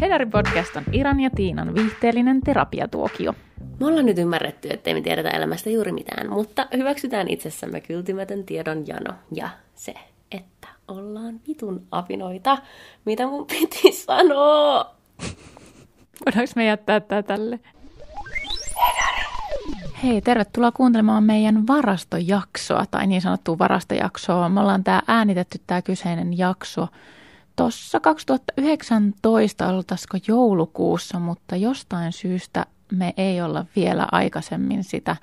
Hedari-podcast on Iran ja Tiinan viihteellinen terapiatuokio. Me ollaan nyt ymmärretty, ettei me tiedetä elämästä juuri mitään, mutta hyväksytään itsessämme kyltymätön tiedon jano ja se, että ollaan vitun apinoita. Mitä mun piti sanoa? Voidaanko me jättää tää tälle? Hei, tervetuloa kuuntelemaan meidän varastojaksoa, tai niin sanottua varastojaksoa. Me ollaan äänitetty tämä kyseinen jakso tuossa 2019, oltaisiko joulukuussa, mutta jostain syystä me ei olla vielä aikaisemmin sitä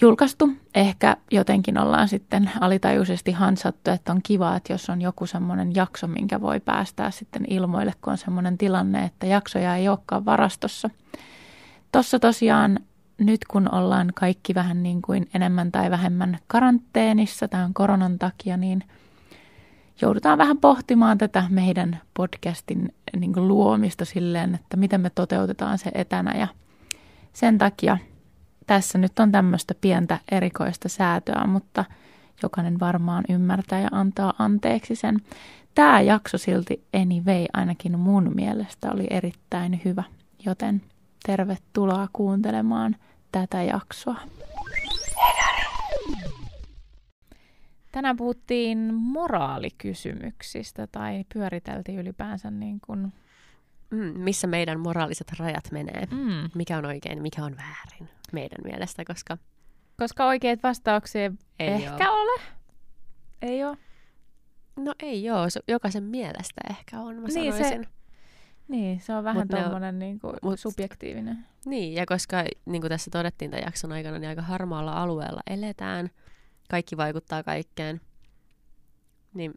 julkaistu. Ehkä jotenkin ollaan sitten alitajuisesti hansattu, että on kiva, että jos on joku semmoinen jakso, minkä voi päästää sitten ilmoille, kun on semmoinen tilanne, että jaksoja ei olekaan varastossa. Tuossa tosiaan nyt kun ollaan kaikki vähän niin kuin enemmän tai vähemmän karanteenissa tämän koronan takia, niin joudutaan vähän pohtimaan tätä meidän podcastin niin kuin luomista silleen, että miten me toteutetaan se etänä. Ja sen takia tässä nyt on tämmöistä pientä erikoista säätöä, mutta jokainen varmaan ymmärtää ja antaa anteeksi sen. Tämä jakso silti anyway ainakin mun mielestä oli erittäin hyvä, joten tervetuloa kuuntelemaan tätä jaksoa. Tänään puhuttiin moraalikysymyksistä tai pyöriteltiin ylipäänsä niin kuin missä meidän moraaliset rajat menee. Mikä on oikein, mikä on väärin meidän mielestä, koska oikeat vastauksia ei ehkä ole. Ei ole. No ei ole. Jokaisen mielestä ehkä on, mä niin sanoisin. Niin, se on vähän tommoinen subjektiivinen. Niin, ja koska niin kuin tässä todettiin tämän jakson aikana, niin aika harmaalla alueella eletään. Kaikki vaikuttaa kaikkeen. Niin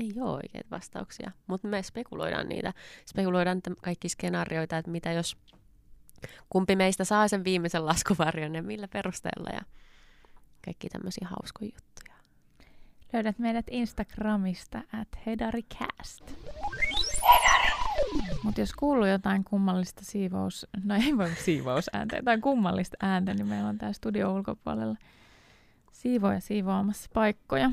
ei ole oikeita vastauksia. Mutta me spekuloidaan niitä. Spekuloidaan kaikki skenaarioita, että mitä jos kumpi meistä saa sen viimeisen laskuvarjon ja millä perusteella. Ja kaikki tämmöisiä hauskoja juttuja. Löydät meidät Instagramista @hedari-cast. Mutta jos kuuluu jotain kummallista siivousääntä, jotain kummallista ääntä, niin meillä on tää studio ulkopuolella siivoja siivoamassa paikkoja.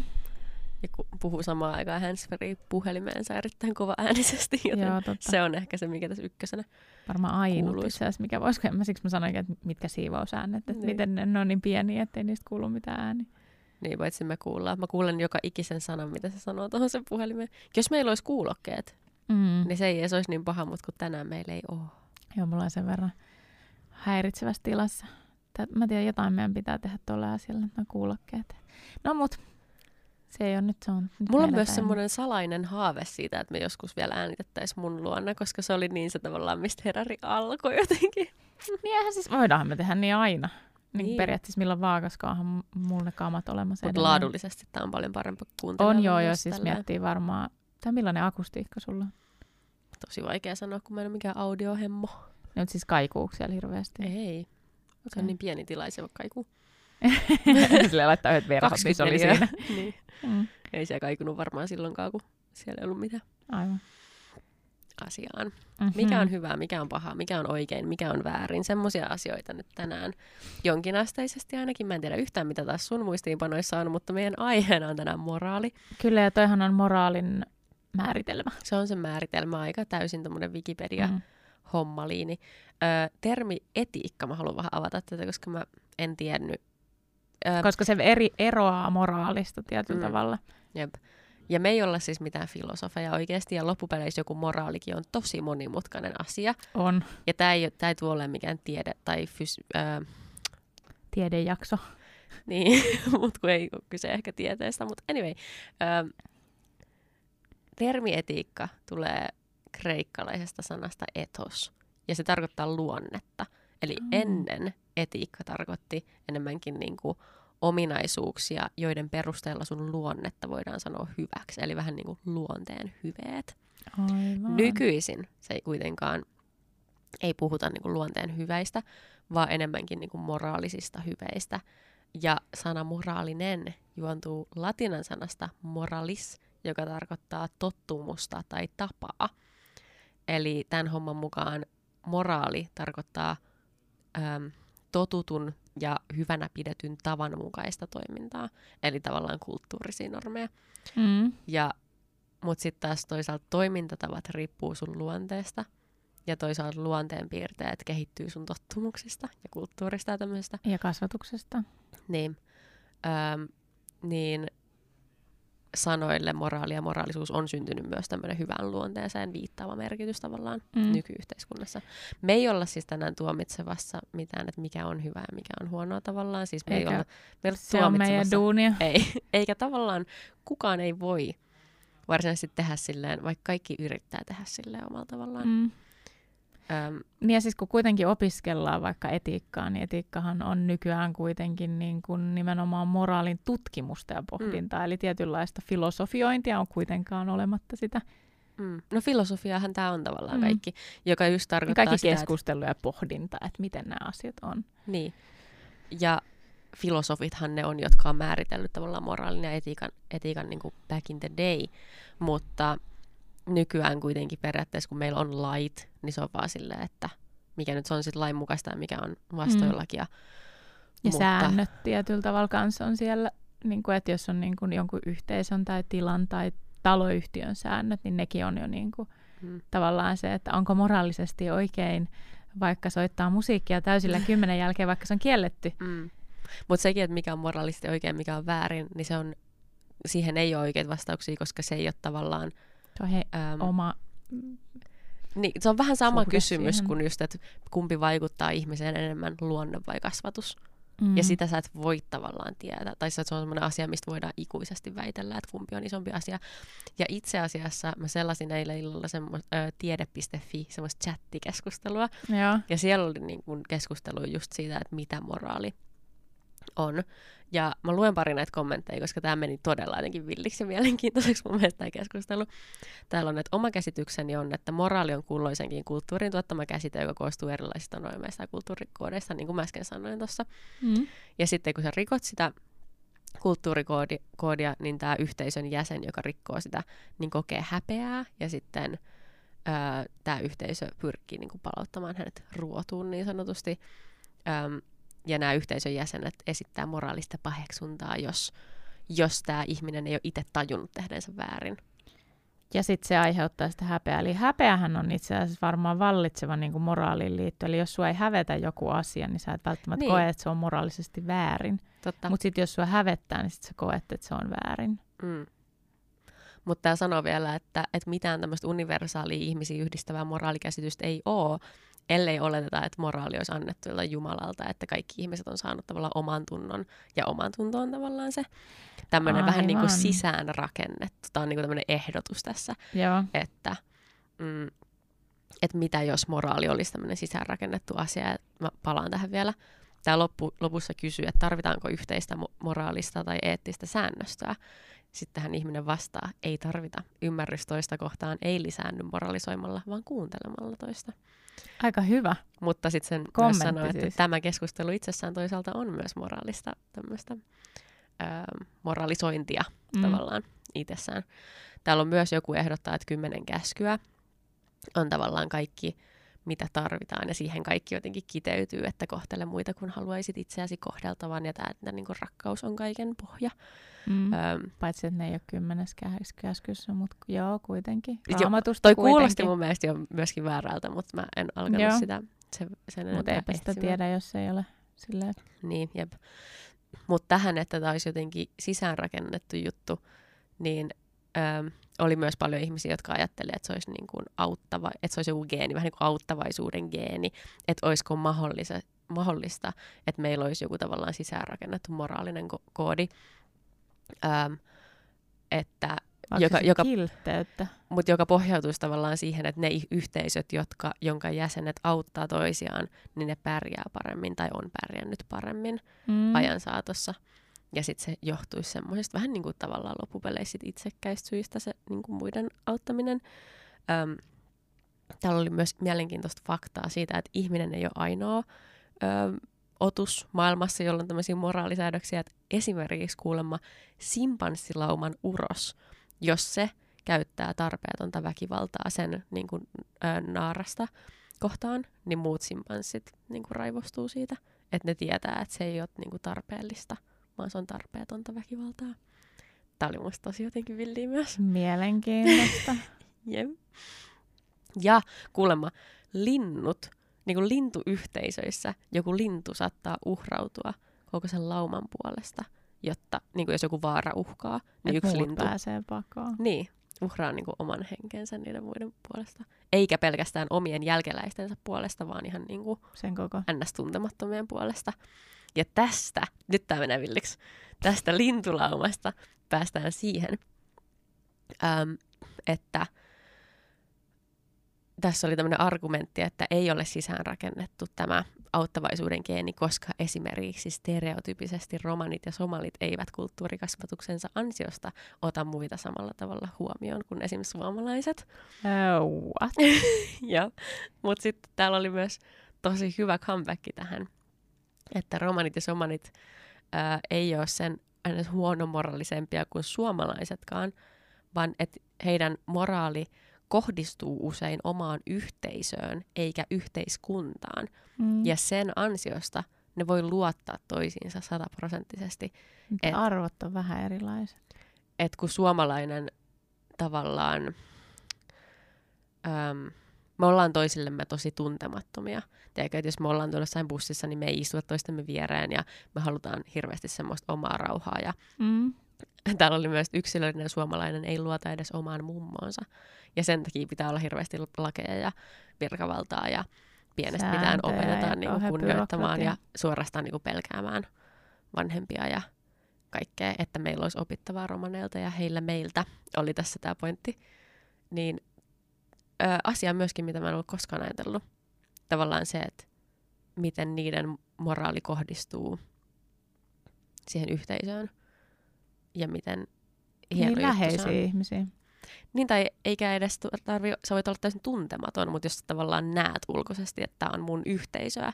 Ja puhuu samaan aikaan handsfree puhelimeensa erittäin kovaäänisesti, joten joo, se on ehkä se, mikä tässä ykkösenä varmaan ainut itse asiassa, mikä voisiko, siksi mä sanoinkin, että mitkä siivousäänet, että miten ne on niin pieniä, ettei niistä kuulu mitään ääniä. Niin, paitsi me kuullaan. Mä kuulen joka ikisen sanan, mitä se sanoo tuohon sen puhelimeen. Jos meillä olisi kuulokkeet, niin se ei edes olisi niin paha, mutta kun tänään meillä ei ole. Joo, mulla on sen verran häiritsevässä tilassa. Mä tiedän, jotain meidän pitää tehdä tuolla asialla, että kuulokkeet. No mut, se ei ole nyt, se on. Nyt mulla on myös semmoinen salainen haave siitä, että me joskus vielä äänitettäisiin mun luona, koska se oli niin se tavallaan, mistä Hedari alkoi jotenkin. Niinhän siis voidaanhan me tehdä niin aina. Niin. Periaatteessa milloin vaan, koska onhan mulla ne kamat olemassa. Mutta laadullisesti tää on paljon parempi kuuntelu. On joo, siis miettii varmaan. Tämä millainen akustiikka sulla on? Tosi vaikea sanoa, kun mä en ole mikään audiohemmo. Ne on siis kaikuu siellä hirveästi. Ei. Se on niin pieni tila, se kaikuu. Silleen laittaa yhdet verhot, missä oli siinä. Niin. Ei se kaikunut varmaan silloinkaan, kun siellä ei ollut mitään. Aivan. Asiaan. Mikä on hyvää, mikä on pahaa, mikä on oikein, mikä on väärin. Semmoisia asioita nyt tänään jonkinasteisesti ainakin. Mä en tiedä yhtään, mitä taas sun muistiinpanoissa on, mutta meidän aiheena on tänään moraali. Kyllä, ja toihan on moraalin määritelmä. Se on se määritelmä, aika täysin tommoinen Wikipedia-hommaliini. Termi etiikka, mä haluan vähän avata tätä, koska mä en tiennyt. Koska se eroaa moraalista tietyllä tavalla. Jep. Ja me ei olla siis mitään filosofeja oikeasti, ja loppupeleissä joku moraalikin on tosi monimutkainen asia. On. Ja tää ei tule olemaan mikään tiede tai tiedejakso. Niin, mutta kun ei ole kyse ehkä tieteestä, mutta anyway. Termi etiikka tulee kreikkalaisesta sanasta ethos, ja se tarkoittaa luonnetta. Eli ennen etiikka tarkoitti enemmänkin niinku ominaisuuksia, joiden perusteella sun luonnetta voidaan sanoa hyväksi. Eli vähän niin kuin luonteen hyveet. Aivan. Nykyisin se ei kuitenkaan ei puhuta niin kuin luonteen hyveistä, vaan enemmänkin niin kuin moraalisista hyveistä. Ja sana moraalinen juontuu latinan sanasta moralis, joka tarkoittaa tottumusta tai tapaa. Eli tämän homman mukaan moraali tarkoittaa totutun ja hyvänä pidetyn tavan mukaista toimintaa, eli tavallaan kulttuurisia normeja. Ja Mutta sitten taas toisaalta toimintatavat riippuu sun luonteesta ja toisaalta luonteen piirteet kehittyy sun tottumuksista ja kulttuurista ja tämmöistä. Ja kasvatuksesta. Niin. Niin sanoille moraali ja moraalisuus on syntynyt myös tämmöinen hyvän luonteeseen viittaava merkitys tavallaan nykyyhteiskunnassa. Me ei olla siis tänään tuomitsevassa mitään, että mikä on hyvää ja mikä on huonoa tavallaan. Siis me ei olla, me ei se on meidän duunia. Ei, eikä tavallaan kukaan ei voi varsinaisesti tehdä silleen, vaikka kaikki yrittää tehdä silleen omalla tavallaan. Niin ja siis kun kuitenkin opiskellaan vaikka etiikkaa, niin etiikkahan on nykyään kuitenkin niin kuin nimenomaan moraalin tutkimusta ja pohdintaa. Eli tietynlaista filosofiointia on kuitenkaan olematta sitä. No filosofiahan tämä on tavallaan kaikki, joka just tarkoittaa kaikki sitä, keskustelu ja pohdinta, että miten nämä asiat on. Niin. Ja filosofithan ne on, jotka on määritellyt tavallaan moraalin ja etiikan niin kuin back in the day, mutta nykyään kuitenkin periaatteessa, kun meillä on lait, niin se on vaan silleen, että mikä nyt on sitten lain mukaista ja mikä on vastoillakin. Ja säännöt tietyllä tavalla kanssa on siellä, niin kuin, että jos on niin kuin jonkun yhteisön tai tilan tai taloyhtiön säännöt, niin nekin on jo niin kuin tavallaan se, että onko moraalisesti oikein vaikka soittaa musiikkia täysillä 10 jälkeen, vaikka se on kielletty. Mutta sekin, että mikä on moraalisesti oikein, mikä on väärin, niin se on, siihen ei ole oikeita vastauksia, koska se ei ole tavallaan... Se on oma... Niin, se on vähän sama kysymys kuin just, että kumpi vaikuttaa ihmiseen enemmän, luonne vai kasvatus. Ja sitä sä et voi tavallaan tietää. Tai se on semmoinen asia, mistä voidaan ikuisesti väitellä, että kumpi on isompi asia. Ja itse asiassa mä sellaisin eilen illalla tiede.fi, semmoista chattikeskustelua. Ja siellä oli niin kun keskustelu just siitä, että mitä moraali on. Ja mä luen pari näitä kommentteja, koska tämä meni todella jotenkin villiksi ja mielenkiintoiseksi mun mielestä tämä keskustelu. Täällä on, että oma käsitykseni on, että moraali on kulloisenkin kulttuurin tuottama käsite, joka koostuu erilaisista normeista ja kulttuurikoodeista, niin kuin mä äsken sanoin tuossa. Ja sitten kun sä rikot sitä kulttuurikoodia, niin tämä yhteisön jäsen, joka rikkoo sitä, niin kokee häpeää ja sitten tämä yhteisö pyrkii niin kuin palauttamaan hänet ruotuun niin sanotusti. Ja nämä yhteisön jäsenet esittää moraalista paheksuntaa, jos tämä ihminen ei ole itse tajunnut tehneensä väärin. Ja sitten se aiheuttaa sitä häpeää. Eli häpeähän on itse asiassa varmaan vallitseva niin kuin moraaliin liittyen. Eli jos sua ei hävetä joku asia, niin sä et välttämättä koe, että se on moraalisesti väärin. Mutta sitten jos sua hävettää, niin sit sä koet, että se on väärin. Mutta tämä sanoo vielä, että mitään tämmöistä universaalia ihmisiä yhdistävää moraalikäsitystä ei ole, ellei oleteta, että moraali olisi annettu Jumalalta, että kaikki ihmiset on saanut tavallaan oman tunnon ja oman tuntoon tavallaan se tämmöinen vähän niin kuin sisään rakennettu. Tämä on niin kuin tämmöinen ehdotus tässä, että mitä jos moraali olisi tämmöinen sisään rakennettu asia. Ja mä palaan tähän vielä. Tämä lopussa kysyy, että tarvitaanko yhteistä moraalista tai eettistä säännöstöä. Sittenhän ihminen vastaa, ei tarvita. Ymmärrys toista kohtaan ei lisäänny moralisoimalla, vaan kuuntelemalla toista. Aika hyvä. Mutta sitten sen myös sanoo, että tämä keskustelu itsessään toisaalta on myös moraalista tämmöistä moralisointia tavallaan itsessään. Täällä on myös joku ehdottaa, että 10 käskyä on tavallaan kaikki, mitä tarvitaan. Ja siihen kaikki jotenkin kiteytyy, että kohtele muita, kun haluaisit itseäsi kohdeltavan. Ja tämä niin kuin rakkaus on kaiken pohja. Paitsi, että ne ei ole 10 käskyssä, mutta joo, kuitenkin. Raamatusta jo, toi kuulosti mun mielestä jo myöskin väärältä, mutta mä en alkanut sitä sen enempää. Mutta eipä sitä tiedä, jos ei ole silleen. Niin, jep. Mutta tähän, että tämä olisi jotenkin sisäänrakennettu juttu, niin... oli myös paljon ihmisiä, jotka ajattelivat, että se olisi, niin kuin että se olisi joku geeni, vähän niin kuin auttavaisuuden geeni, että olisiko mahdollista, että meillä olisi joku tavallaan sisäänrakennettu moraalinen koodi, että joka pohjautuisi tavallaan siihen, että ne yhteisöt, jonka jäsenet auttaa toisiaan, niin ne pärjää paremmin tai on pärjännyt paremmin ajan saatossa. Ja sitten se johtuisi semmoisesta vähän niin kuin tavallaan loppupeleissä itsekkäistä syistä se niin kuin muiden auttaminen. Täällä oli myös mielenkiintoista faktaa siitä, että ihminen ei ole ainoa otus maailmassa, jolla on tämmöisiä moraalisäädöksiä. Että esimerkiksi kuulemma simpanssilauman uros, jos se käyttää tarpeetonta väkivaltaa sen niin kuin, naarasta kohtaan, niin muut simpanssit niin kuin raivostuu siitä, että ne tietää, että se ei ole niin kuin tarpeellista, vaan se on tarpeetonta väkivaltaa. Tämä oli musta tosi jotenkin villiä myös. Mielenkiintoista. Jep. Ja kuulemma linnut, niin kuin lintuyhteisöissä joku lintu saattaa uhrautua koko sen lauman puolesta, jotta niin kuin jos joku vaara uhkaa, niin yksi lintu pääsee pakoon. Niin, uhraa niin kuin oman henkensä niiden muiden puolesta. Eikä pelkästään omien jälkeläistensä puolesta, vaan ihan niin kuin sen koko ns-tuntemattomien puolesta. Ja tästä, nyt tämä menee villiksi, tästä lintulaumasta päästään siihen, että tässä oli tämmöinen argumentti, että ei ole sisäänrakennettu tämä auttavaisuuden geeni, koska esimerkiksi stereotypisesti romanit ja somalit eivät kulttuurikasvatuksensa ansiosta ota muita samalla tavalla huomioon kuin esimerkiksi suomalaiset. Mutta sitten täällä oli myös tosi hyvä comeback tähän, että romanit ja somalit ei ole sen aina huonomorallisempia kuin suomalaisetkaan, vaan että heidän moraali kohdistuu usein omaan yhteisöön eikä yhteiskuntaan. Mm. Ja sen ansiosta ne voi luottaa toisiinsa 100%. Arvot on vähän erilaiset. Et kun suomalainen tavallaan, me ollaan toisillemme tosi tuntemattomia. Tiedätkö, että jos me ollaan tuollaisessa bussissa, niin me ei istuta toistemme viereen ja me halutaan hirveästi semmoista omaa rauhaa. Ja täällä oli myös yksilöllinen suomalainen ei luota edes omaan mummoonsa. Ja sen takia pitää olla hirveästi lakeja ja virkavaltaa ja pienestä mitään opetetaan niin kuin kunnioittamaan ja suorastaan niin kuin pelkäämään vanhempia ja kaikkea, että meillä olisi opittavaa romaneilta ja heillä meiltä oli tässä tämä pointti. Niin asia myöskin, mitä mä en ollut koskaan ajatellut. Tavallaan se, että miten niiden moraali kohdistuu siihen yhteisöön. Ja miten hieno juttu se on. Niin läheisiä ihmisiä. Niin, tai eikä edes tarvitse, sä voit olla täysin tuntematon, mutta jos tavallaan näet ulkoisesti, että tää on mun yhteisöä,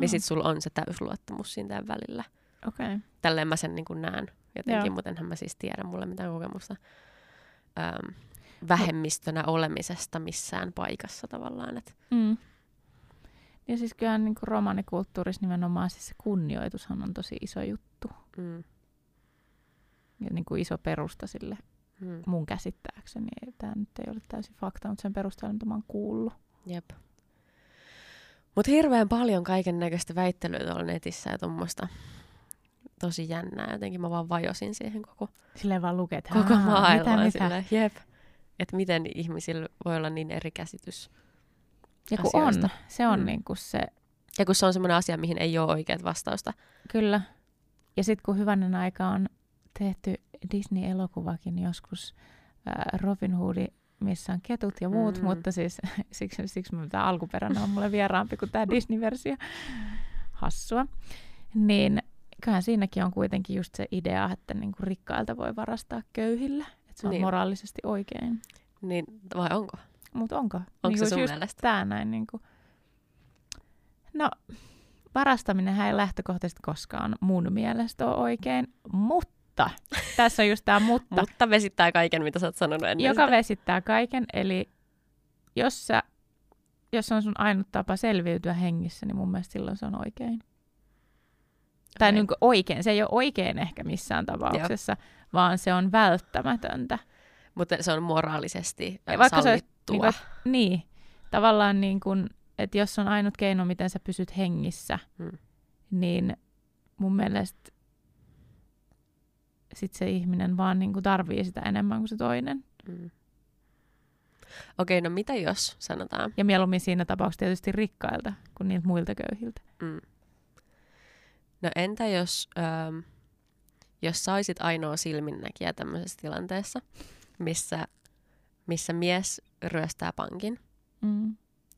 niin sit sulla on se täysluottamus siinä tämän välillä. Okay. Tälleen mä sen niin kuin näen jotenkin, mutta enhän mä siis tiedä mulle mitään kokemusta vähemmistönä olemisesta missään paikassa tavallaan. Ja siis kyllähän niin kuin romanikulttuurissa nimenomaan siis se kunnioitushan on tosi iso juttu. Ja niin kuin iso perusta sille mun käsittääkseni. Tämä nyt ei ole täysin fakta, mutta sen perusteella mitä mä oon kuullut. Jep. Mutta hirveän paljon kaiken näköistä väittelyä tuolla netissä ja tuommoista tosi jännää. Jotenkin mä vaan vajosin siihen koko, silleen vaan luket, koko maailmaan. Jep. Että miten ihmisillä voi olla niin eri käsitys asioista. On. Se on niin kuin se. Ja kun se on semmoinen asia, mihin ei ole oikeat vastausta. Kyllä. Ja sitten kun hyvänen aika on tehty Disney-elokuvakin joskus Robin Hoodi, missä on ketut ja muut, mutta siis siksi tämä alkuperäinen on mulle vieraampi kuin tämä Disney-versio. Hassua. Niin kyllähän siinäkin on kuitenkin just se idea, että niinku rikkailta voi varastaa köyhillä. Että se on moraalisesti oikein. Niin, vai onko? Mutta onko? Onko niin se sun mielestä? Tää näin niinku. No, varastaminenhän ei lähtökohtaisesti koskaan mun mielestä ole oikein, mutta tässä on just tämä mutta. Mutta vesittää kaiken, mitä sä oot sanonut ennen. Joka sitä vesittää kaiken, eli jos on sun ainut tapa selviytyä hengissä, niin mun mielestä silloin se on oikein. Okay. Tai niin kuin oikein, se ei ole oikein ehkä missään tapauksessa, vaan se on välttämätöntä. Mutta se on moraalisesti sallittua. Olisi, niin, tavallaan niin kuin, että jos on ainut keino, miten sä pysyt hengissä, niin mun mielestä sitten se ihminen vaan niinku tarvii sitä enemmän kuin se toinen. Okei, no mitä jos sanotaan? Ja mieluummin siinä tapauksessa tietysti rikkailta kuin niiltä muilta köyhiltä. No entä jos saisit ainoa silminnäkijä tämmöisessä tilanteessa, missä mies ryöstää pankin.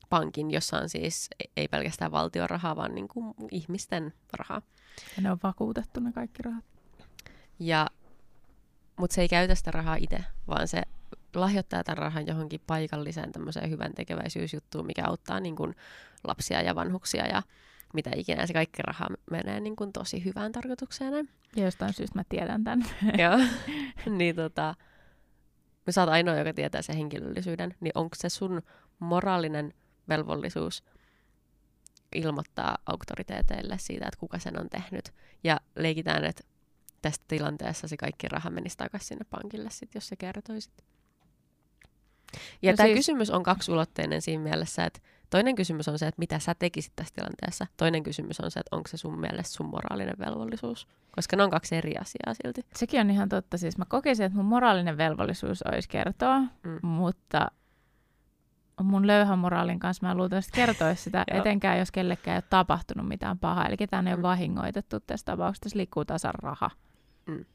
Pankin, jossa on siis ei pelkästään valtion rahaa, vaan niinku ihmisten rahaa. Ja ne on vakuutettu ne kaikki rahat. Mutta se ei käytä sitä rahaa itse, vaan se lahjoittaa tämän rahan johonkin paikalliseen tämmöiseen hyvän tekeväisyysjuttuun, mikä auttaa niin kun lapsia ja vanhuksia ja mitä ikinä. Se kaikki raha menee niin kun tosi hyvään tarkoitukseen. Ja jostain syystä mä tiedän tämän. Joo, niin sä oot ainoa, joka tietää sen henkilöllisyyden, niin onko se sun moraalinen velvollisuus ilmoittaa auktoriteeteille siitä, että kuka sen on tehnyt ja leikitään, että tästä tilanteessa se kaikki raha menisi takaisin sinne pankille, sit, jos sä kertoisit. Ja no tämä siis... kysymys on kaksiulotteinen siinä mielessä, että toinen kysymys on se, että mitä sä tekisit tässä tilanteessa. Toinen kysymys on se, että onko se sun mielestä sun moraalinen velvollisuus. Koska ne on kaksi eri asiaa silti. Sekin on ihan totta. Siis mä kokisin, että mun moraalinen velvollisuus olisi kertoa, mutta mun löyhän moraalin kanssa mä luultavasti kertoisi sitä, etenkään jos kellekään ei ole tapahtunut mitään pahaa. Eli ketään ei ole vahingoitettu tässä tapauksessa. Tässä liikkuu tasan raha. Mm.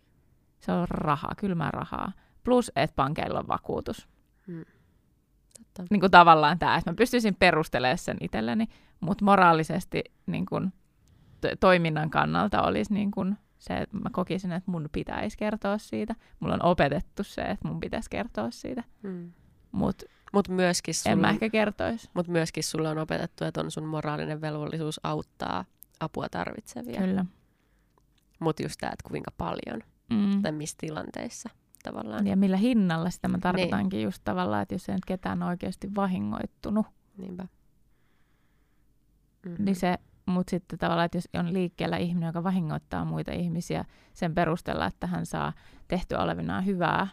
Se on rahaa, kylmää rahaa. Plus, että pankeilla on vakuutus. Mm. Niin kuin tavallaan tämä, että mä pystyisin perustelemaan sen itselleni, mutta moraalisesti niin kuin, toiminnan kannalta olisi niin kuin, se, että mä kokisin, että mun pitäisi kertoa siitä. Mulla on opetettu se, että mun pitäisi kertoa siitä. Mm. Mut myöskin sulla, en mä ehkä kertoisi. Mutta myöskin sulla on opetettu, että on sun moraalinen velvollisuus auttaa apua tarvitsevia. Kyllä. Mutta just tämä, että kuinka paljon tai missä tilanteissa. Tavallaan. Ja millä hinnalla sitä mä tarkoitankin just tavallaan, että jos ei nyt ketään oikeasti vahingoittunut. Niinpä. Mm-hmm. Niin se, mutta sitten tavallaan, että jos on liikkeellä ihminen, joka vahingoittaa muita ihmisiä sen perusteella, että hän saa tehtyä olevinaan hyvää,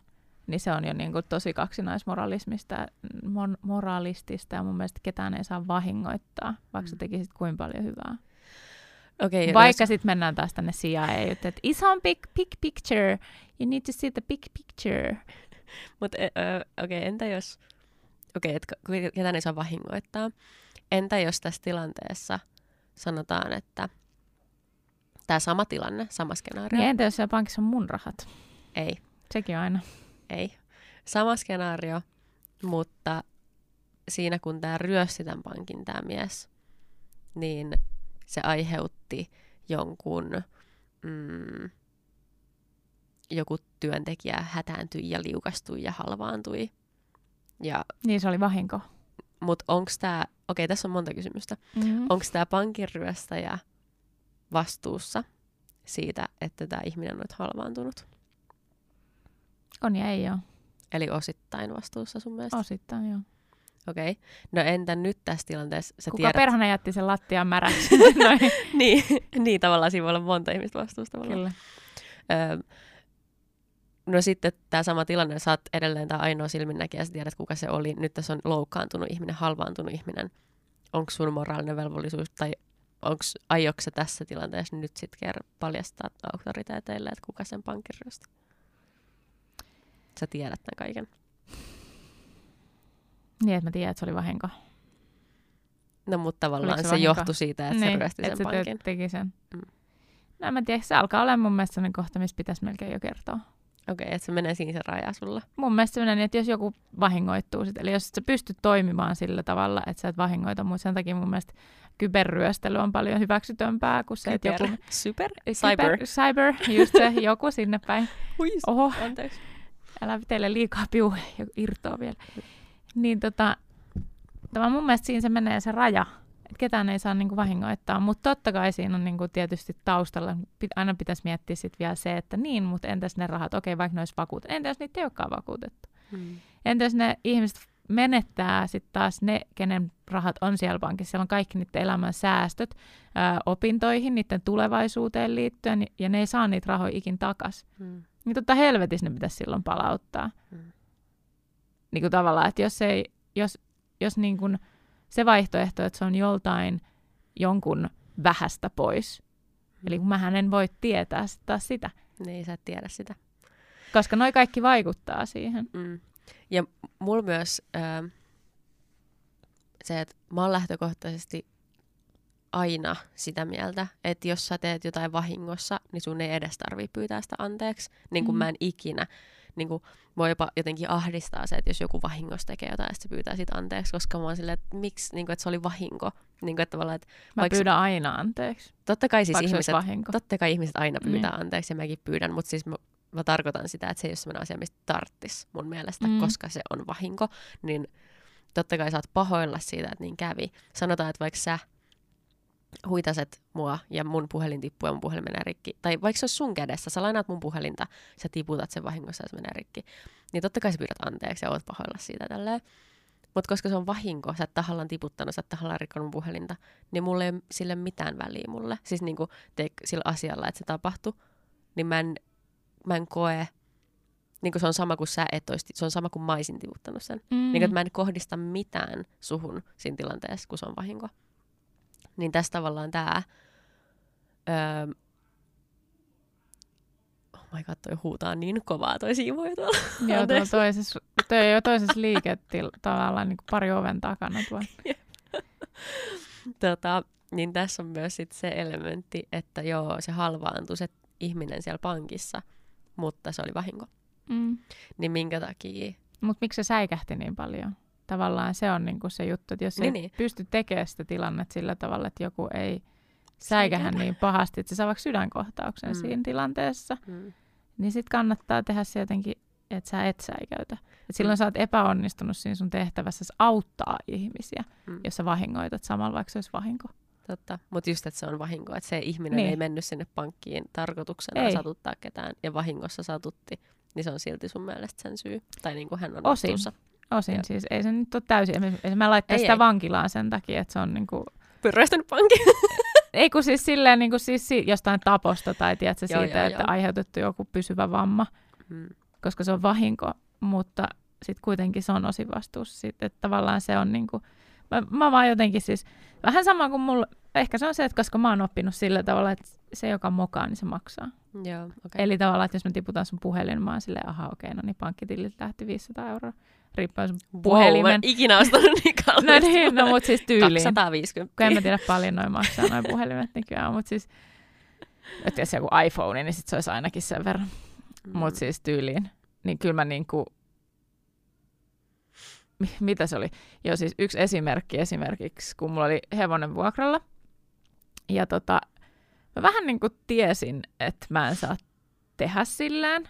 niin se on jo niin kuin tosi kaksinaismoralistista ja mun mielestä ketään ei saa vahingoittaa, vaikka sä tekisit kuinka paljon hyvää. Okay, vaikka sitten mennään taas tänne CIA, että ihan big picture, you need to see the big picture. Mutta entä jos, ketään ei saa vahingoittaa, entä jos tässä tilanteessa sanotaan, että tämä sama tilanne, sama skenaario. Niin, entä jos siellä pankissa on mun rahat? Ei. Sekin aina. Ei. Sama skenaario, mutta siinä kun tämä ryösti tämän pankin tämä mies, niin... se aiheutti jonkun, joku työntekijä hätääntyi ja liukastui ja halvaantui. Ja, niin se oli vahinko. Mutta onko tämä, tässä on monta kysymystä. Mm-hmm. Onko tämä pankinryöstäjä vastuussa siitä, että tämä ihminen on nyt halvaantunut? On ja ei ole. Eli osittain vastuussa sun mielestä? Osittain, joo. Okei. No entä nyt tässä tilanteessa? Sä kuka perhana jätti sen lattian märäksi? Niin, tavallaan siinä voi olla monta ihmistä vastuusta. Kyllä. No sitten tämä sama tilanne, sä oot edelleen tämä ainoa silminnäkijä, sä tiedät kuka se oli. Nyt tässä on loukkaantunut ihminen, halvaantunut ihminen. Onko sun moraalinen velvollisuus tai aiotko sä tässä tilanteessa nyt sitten paljastaa auktoriteeteille, että kuka sen pankkiryösti? Sä tiedät tämän kaiken. Niin, että mä tiedän, että se oli vahinko. No, mutta tavallaan se johtui siitä, että se ryösti sen pankin. Niin, että se teki sen. Mm. No, mä tiedän, se alkaa olemaan mun mielestä sellainen kohta, missä pitäisi melkein jo kertoa. Okei, että se menee siinä se raja sulla. Mun mielestä se menee niin, että jos joku vahingoittuu sit, eli jos sä pystyt toimimaan sillä tavalla, että sä et vahingoita, mutta sen takia mun mielestä kyberryöstely on paljon hyväksytömpää kuin se, että joku... Cyber, just se, joku sinne päin. Oho, anteeksi. Älä teille liikaa piuhe, joku irtoaa vielä. Niin tämä mun mielestä siinä se menee se raja, että ketään ei saa niinku vahingoittaa, mutta totta kai siinä on niinku tietysti taustalla, aina pitäisi miettiä sit vielä se, että niin, mutta entäs ne rahat, vaikka ne olisi vakuutettu, entäs niitä ei olekaan vakuutettu. Entäs ne ihmiset menettää sitten taas ne, kenen rahat on siellä pankissa, siellä on kaikki niiden elämän säästöt opintoihin, niiden tulevaisuuteen liittyen ja ne ei saa niitä rahoja ikin takaisin. Niin helvetissä ne pitäisi silloin palauttaa. Niin tavallaan, että jos niin kuin se vaihtoehto, että se on joltain jonkun vähästä pois. Eli mähän en voi tietää taas sitä. Niin, sä et tiedä sitä. Koska noi kaikki vaikuttaa siihen. Ja mulla myös se, että mä oon lähtökohtaisesti aina sitä mieltä, että jos sä teet jotain vahingossa, niin sun ei edes tarvitse pyytää sitä anteeksi. Niin kuin mä en ikinä. Niin kuin voi jopa jotenkin ahdistaa se, että jos joku vahingossa tekee jotain, ja se pyytää siitä anteeksi, koska mä oon silleen, että miksi, niin kuin, että se oli vahinko. Niin kuin, että tavallaan, että mä pyydän aina anteeksi. Totta kai, siis ihmiset aina pyytää anteeksi, ja mäkin pyydän, mutta siis mä tarkoitan sitä, että se ei ole sellainen asia, mistä tarttis mun mielestä, koska se on vahinko. Niin totta kai sä oot pahoilla siitä, että niin kävi. Sanotaan, että vaikka sä huitaset mua ja mun puhelin tippuu ja mun puhelin menee rikki. Tai vaikka se olisi sun kädessä, sä lainaat mun puhelinta, sä tiputat sen vahingossa ja se menee rikki. Niin totta kai sä pyydät anteeksi ja oot pahoilla siitä tälleen. Mutta koska se on vahinko, sä et tahallaan tiputtanut, sä et tahallaan rikkonut mun puhelinta, niin mulla ei sille mitään väliä mulle. Siis niinku sillä asialla, että se tapahtui, niin mä en koe, niin se on sama kuin sä et olisi, se on sama kuin mä olisin tivuttanut sen. Mm. Niin että mä en kohdista mitään suhun siinä tilanteessa, kun se on vahinko. Niin tässä tavallaan tää, oh my god, toi huutaa niin kovaa toi siivoja tuolla. Joo, toi ei ole toisessa liiketil tavallaan niin kuin pari oven takana tuolla. Niin tässä on myös sit se elementti, että joo, se halvaantui se ihminen siellä pankissa, mutta se oli vahinko. Mm. Niin minkä takia? Mut miksi se säikähti niin paljon? Tavallaan se on niinku se juttu, että jos niin. pysty tekemään sitä tilannetta sillä tavalla, että joku ei säikähä niin pahasti, että se saa vaikka sydänkohtauksen siinä tilanteessa, niin sit kannattaa tehdä se jotenkin, että sä et säikäytä. Et silloin sä oot epäonnistunut siinä sun tehtävässä auttaa ihmisiä, jos sä vahingoitat samalla, vaikka se olisi vahinko. Totta, mutta just, että se on vahinko, että se ihminen ei mennyt sinne pankkiin tarkoituksena satuttaa ketään, ja vahingossa satutti, niin se on silti sun mielestä sen syy. Tai niin kuin hän on vastuussa. Osin siis, ei se nyt ole täysin. Mä laittaisin sitä vankilaan sen takia, että se on niin kuin... Pyrräistänyt pankin. Ei kun siis silleen niin kuin siis jostain taposta tai tiedätkö siitä, että aiheutettu joku pysyvä vamma, koska se on vahinko, mutta sitten kuitenkin se on osin vastuussa siitä, että tavallaan se on niin kuin... Mä vaan jotenkin siis, vähän sama kuin mulla, ehkä se on se, että koska mä oon oppinut sillä tavalla, että se joka mokaa, niin se maksaa. Joo, okay. Eli tavallaan, että jos mä tiputan sun puhelin, mä oon silleen, aha okei, no niin pankkitililtä lähti 500 €, riippuen sun puhelimen. Mä ikinä ostanut niin kallista. No mut siis tyyliin. 250. Kun en mä tiedä paljon noin maksaa noin puhelimet nykyään, mut siis, että jos joku iPhone, niin sit se olisi ainakin sen verran. Mut siis tyyliin, niin kyllä mä niinku... Mitä se oli? Joo, siis yksi esimerkki esimerkiksi, kun mulla oli hevonen vuokralla. Ja mä vähän niin kuin tiesin, että mä en saa tehdä sillään,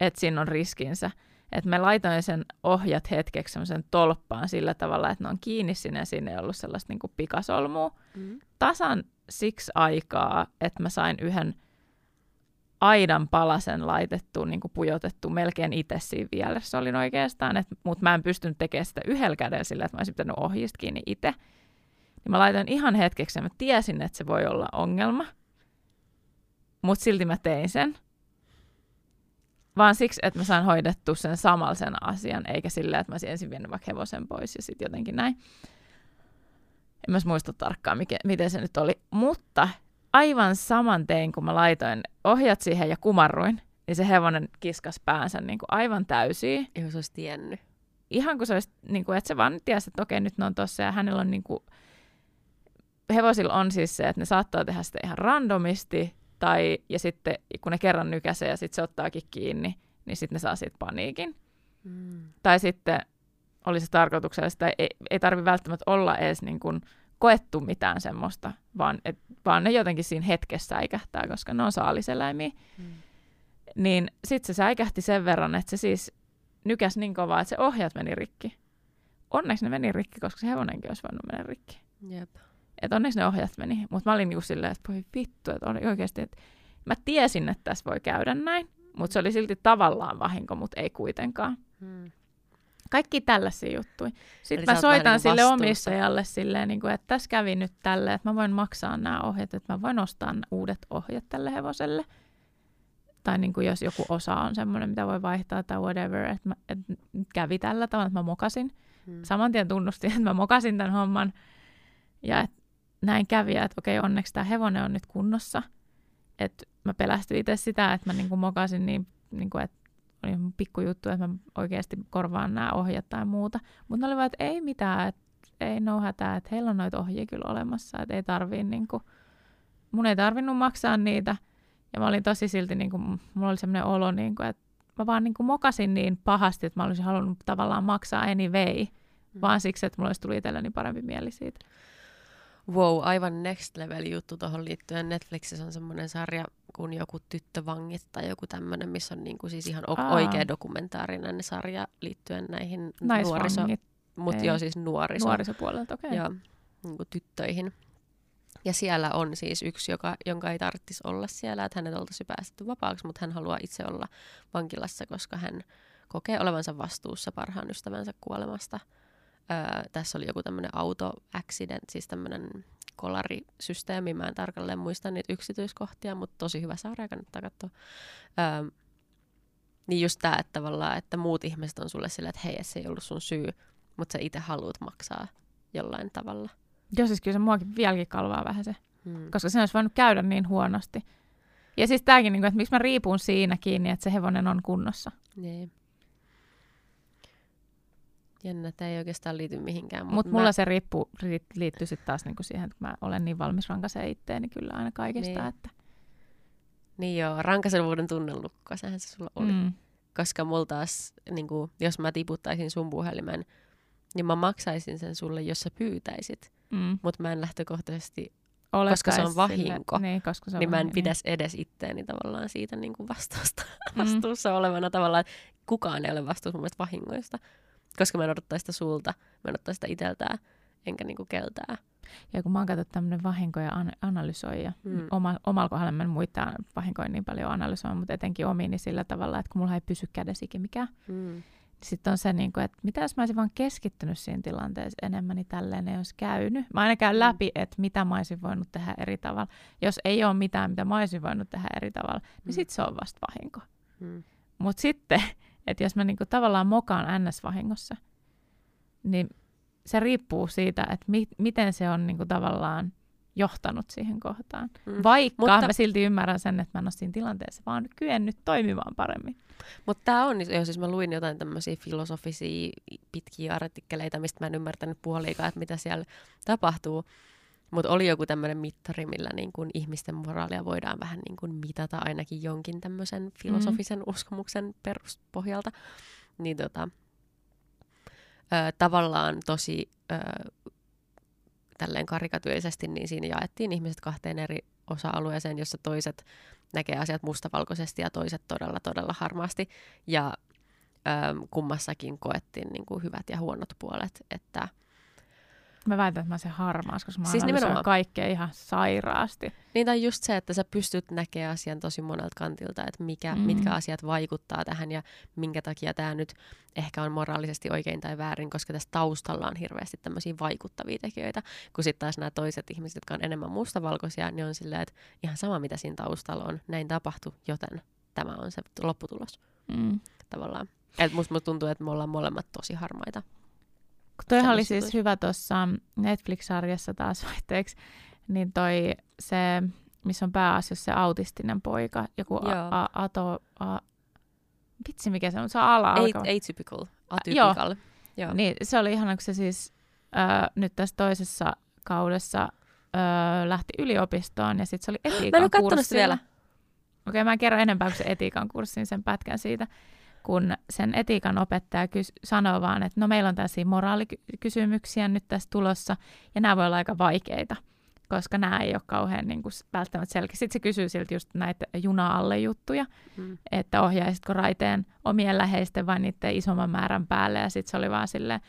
että siinä on riskinsä. Että mä laitoin sen ohjat hetkeksi semmoisen tolppaan sillä tavalla, että ne on kiinni sinne ja siinä ei ollut sellaista niin kuin pikasolmua. Tasan siksi aikaa, että mä sain yhden aidan palasen laitettu, niin kuin pujotettu melkein itse siinä vieressä olin oikeastaan, mutta mä en pystynyt tekemään sitä yhdellä kädellä sillä, että mä olisin pitänyt ohjista kiinni itse. Niin mä laitan ihan hetkeksi ja mä tiesin, että se voi olla ongelma, mutta silti mä tein sen. Vaan siksi, että mä sain hoidettu sen samalla sen asian, eikä sillä, että mä olisin ensin vienyt vaikka hevosen pois ja sitten jotenkin näin. En mä muista tarkkaan, miten se nyt oli, mutta... Aivan saman tein, kun mä laitoin ohjat siihen ja kumarruin, niin se hevonen kiskas päänsä niin kuin aivan täysiin. Ihan kuin se olisi tiennyt. Ihan kuin se olisi, niin kuin, että se vaan tiesi, että okei, nyt ne on tossa. Ja hänellä on niin kuin, hevosilla on siis se, että ne saattaa tehdä sitä ihan randomisti. Tai, ja sitten kun ne kerran nykäsee ja sitten se ottaakin kiinni, niin sitten ne saa siitä paniikin. Tai sitten oli se tarkoituksellista, ei tarvitse välttämättä olla edes niin kuin koettu mitään semmoista, vaan ne jotenkin siinä hetkessä säikähtää, koska ne on saaliseläimiä. Niin sit se säikähti sen verran, että se siis nykäsi niin kovaa, että se ohjat meni rikki. Onneksi ne meni rikki, koska se hevonenkin olisi voinut mennä rikki. Jep. Et onneksi ne ohjat meni, mutta mä olin niinku silleen, että voi vittu, että oikeasti, että mä tiesin, että tässä voi käydä näin, mutta se oli silti tavallaan vahinko, mutta ei kuitenkaan. Kaikki tällaisia juttuja. Sitten eli mä soitan sille omistajalle silleen, niin kuin, että tässä kävi nyt tälleen, että mä voin maksaa nämä ohjat, että mä voin ostaa uudet ohjat tälle hevoselle. Tai niin kuin, jos joku osa on semmoinen, mitä voi vaihtaa tai whatever, että kävi tällä tavalla, että mä mokasin. Saman tien tunnustin, että mä mokasin tämän homman. Ja että näin kävi, että okei, onneksi tämä hevonen on nyt kunnossa. Että mä pelästyin itse sitä, että mä niin kuin mokasin niin kuin, että oli pikkujuttu, että mä oikeasti korvaan nämä ohjat tai muuta. Mutta ne olivat, että ei mitään, että ei hätää, että heillä on noita ohjeja kyllä olemassa, että ei tarvii niinku, mun ei tarvinnut maksaa niitä. Ja mä olin tosi silti, niinku, mulla oli semmoinen olo, niinku, että mä vaan niinku mokasin niin pahasti, että mä olisin halunnut tavallaan maksaa anyway, vaan siksi, että mulla olisi tullut itselleni parempi mieli siitä. Wow, aivan next level juttu tuohon liittyen. Netflixissä on semmoinen sarja, kun joku tyttö vangittaa, joku tämmöinen, missä on niinku siis ihan oikea dokumentaarinen sarja liittyen näihin nuorisopuolelta, okei. Joo, niinku tyttöihin. Ja siellä on siis yksi, jonka ei tarvitsisi olla siellä, että hänet oltaisiin päästetty vapaaksi, mutta hän haluaa itse olla vankilassa, koska hän kokee olevansa vastuussa parhaan ystävänsä kuolemasta. Tässä oli joku tämmöinen auto-accident, siis tämmöinen kolarisysteemi. Mä en tarkalleen muista niitä yksityiskohtia, mutta tosi hyvä sarja, kannattaa katsoa. Niin just tää, että tavallaan, että muut ihmiset on sulle sillä, että hei, se ei ollut sun syy, mutta sä itse haluut maksaa jollain tavalla. Joo, siis kyllä se muakin vieläkin kalvaa vähän se, koska se olisi voinut käydä niin huonosti. Ja siis tääkin, että miksi mä riipun siinä kiinni, että se hevonen on kunnossa. Nee. Jännä, tämä ei oikeastaan liity mihinkään. Mutta mulla se liittyy sitten taas niinku siihen, että mä olen niin valmis rankaseen itteeni kyllä aina kaikesta. Niin, että... niin joo, rankasen vuoden tunnelukko, sehän se sulla oli. Koska mulla taas, niinku, jos mä tiputtaisin sun puhelimen, niin mä maksaisin sen sulle, jos sä pyytäisit. Mutta mä en lähtökohtaisesti, koska se on vahinko, niin, koska se on niin mä en pidä edes itteeni tavallaan siitä niinku vastuussa olevana tavallaan. Kukaan ei ole vastuussa mun mielestä vahingoista. Koska mä en odottaa sitä sulta, mä en odottaa sitä iteltään, enkä niinku keltää. Ja kun mä oon katsottu tämmönen vahinko ja analysoi, ja omalla kohdalla mä en muita vahinkoja niin paljon analysoi, mutta etenkin omiini sillä tavalla, että kun mulla ei pysy kädessä ikinä mikään. Sitten on se, niinku, että mitä jos mä olisin vaan keskittynyt siinä tilanteessa enemmän, niin tälleen ei olisi käynyt. Mä aina käyn läpi, että mitä mä olisin voinut tehdä eri tavalla. Jos ei ole mitään, mitä mä olisin voinut tehdä eri tavalla, niin sit se on vasta vahinko. Mut sitten... Että jos mä niinku tavallaan mokaan NS-vahingossa, niin se riippuu siitä, että miten se on niinku tavallaan johtanut siihen kohtaan. Vaikka mutta, mä silti ymmärrän sen, että mä en ole siinä tilanteessa, vaan kyennyt toimimaan paremmin. Mutta tää on, jos siis mä luin jotain tämmöisiä filosofisia pitkiä artikkeleita, mistä mä en ymmärtänyt puoliikaan, että mitä siellä tapahtuu. Mutta oli joku tämmöinen mittari, millä niin kun ihmisten moraalia voidaan vähän niin kun mitata ainakin jonkin tämmöisen filosofisen uskomuksen peruspohjalta. Niin tavallaan tosi tälleen karikatyöisesti, niin siinä jaettiin ihmiset kahteen eri osa-alueeseen, jossa toiset näkee asiat mustavalkoisesti ja toiset todella, todella harmaasti. Ja kummassakin koettiin niin kun hyvät ja huonot puolet, että... Mä väitän, että mä sen harmaas, koska mä siis analysoin kaikkea ihan sairaasti. Niin tai just se, että sä pystyt näkemään asian tosi monelta kantilta, että mitkä asiat vaikuttaa tähän ja minkä takia tää nyt ehkä on moraalisesti oikein tai väärin, koska tässä taustalla on hirveästi tämmöisiä vaikuttavia tekijöitä. Kun sitten taas nämä toiset ihmiset, jotka on enemmän mustavalkoisia, niin on silleen, että ihan sama mitä siinä taustalla on, näin tapahtui, joten tämä on se lopputulos tavallaan. Et musta tuntuu, että me ollaan molemmat tosi harmaita. Toihan oli siis hyvä tuossa Netflix-sarjassa taas vaihteeksi, niin toi se, missä on pääasiassa se autistinen poika, joku vitsi mikä se on, se on alkaa. Atypical. Joo. Niin, se oli ihana, kun se siis nyt tässä toisessa kaudessa lähti yliopistoon ja sitten se oli etiikan kurssilla. Mä en ole kattonut sitä vielä. Okei, mä en kerro enempää kuin se etiikan kurssin, sen pätkän siitä. Kun sen etiikan opettaja sanoo vaan, että no meillä on tällaisia moraalikysymyksiä nyt tässä tulossa, ja nämä voi olla aika vaikeita, koska nämä ei ole kauhean niin kuin, välttämättä selkeä. Sitten se kysyy silti just näitä juna-alle juttuja, että ohjaisitko raiteen omien läheisten vai niiden isomman määrän päälle, ja sitten se oli vaan silleen,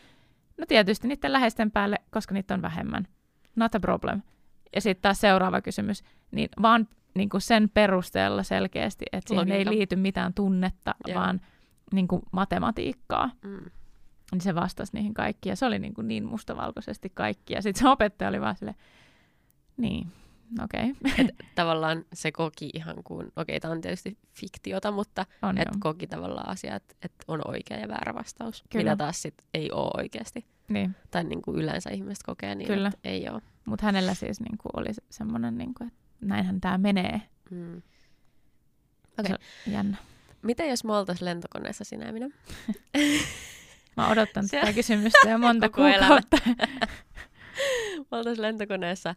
no tietysti niiden läheisten päälle, koska niitä on vähemmän. Not a problem. Ja sitten taas seuraava kysymys, niin vaan niin kuin sen perusteella selkeästi, että siihen ei liity mitään tunnetta, vaan... niin kuin matematiikkaa, niin se vastasi niihin kaikkiin. Ja se oli niin, kuin niin mustavalkoisesti kaikki. Ja sitten se opettaja oli vaan silleen, niin, okei. Tavallaan se koki ihan kuin, tämä on tietysti fiktiota, mutta koki tavallaan asiaa, että on oikea ja väärä vastaus. Kyllä. Mitä taas sit ei ole oikeasti. Niin. Tai niin kuin yleensä ihmiset kokee niin, kyllä, että ei ole. Mutta hänellä siis niin kuin oli semmoinen, niin kuin, että näinhän tämä menee. Jännä. Miten jos me oltaisiin lentokoneessa sinä ja minä? Mä odotan tätä kysymystä jo monta kuukautta. Me oltaisiin lentokoneessa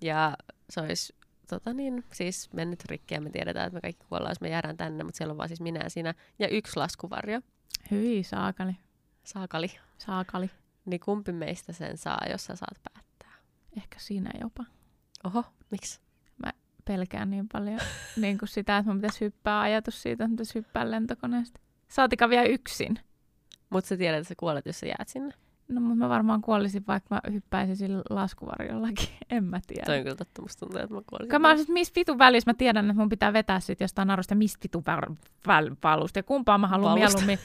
ja se olisi siis mennyt rikki ja me tiedetään, että me kaikki kuollaan, jos me jäädään tänne, mutta siellä on vaan siis minä ja sinä ja yksi laskuvarjo. Hyi, saakali. Niin kumpi meistä sen saa, jos sä saat päättää? Ehkä sinä jopa. Oho, miksi? Pelkään niin paljon niin kuin sitä, että mun pitäisi hyppää ajatus siitä, että mun pitäisi hyppää lentokoneesta. Saatika vielä yksin. Mutta sä tiedät, että sä kuolet, jos sä jäät sinne. No, mutta mä varmaan kuolisin, vaikka mä hyppäisin sillä laskuvarjollakin. En mä tiedä. Toi on kyllä totta, musta tuntuu, että mä kuolisin. Kun mä olisin, että missä vitun välissä mä tiedän, että mun pitää vetää sit jostain narusta, mistä vitun valusta. Ja kumpaa mä haluan mieluummin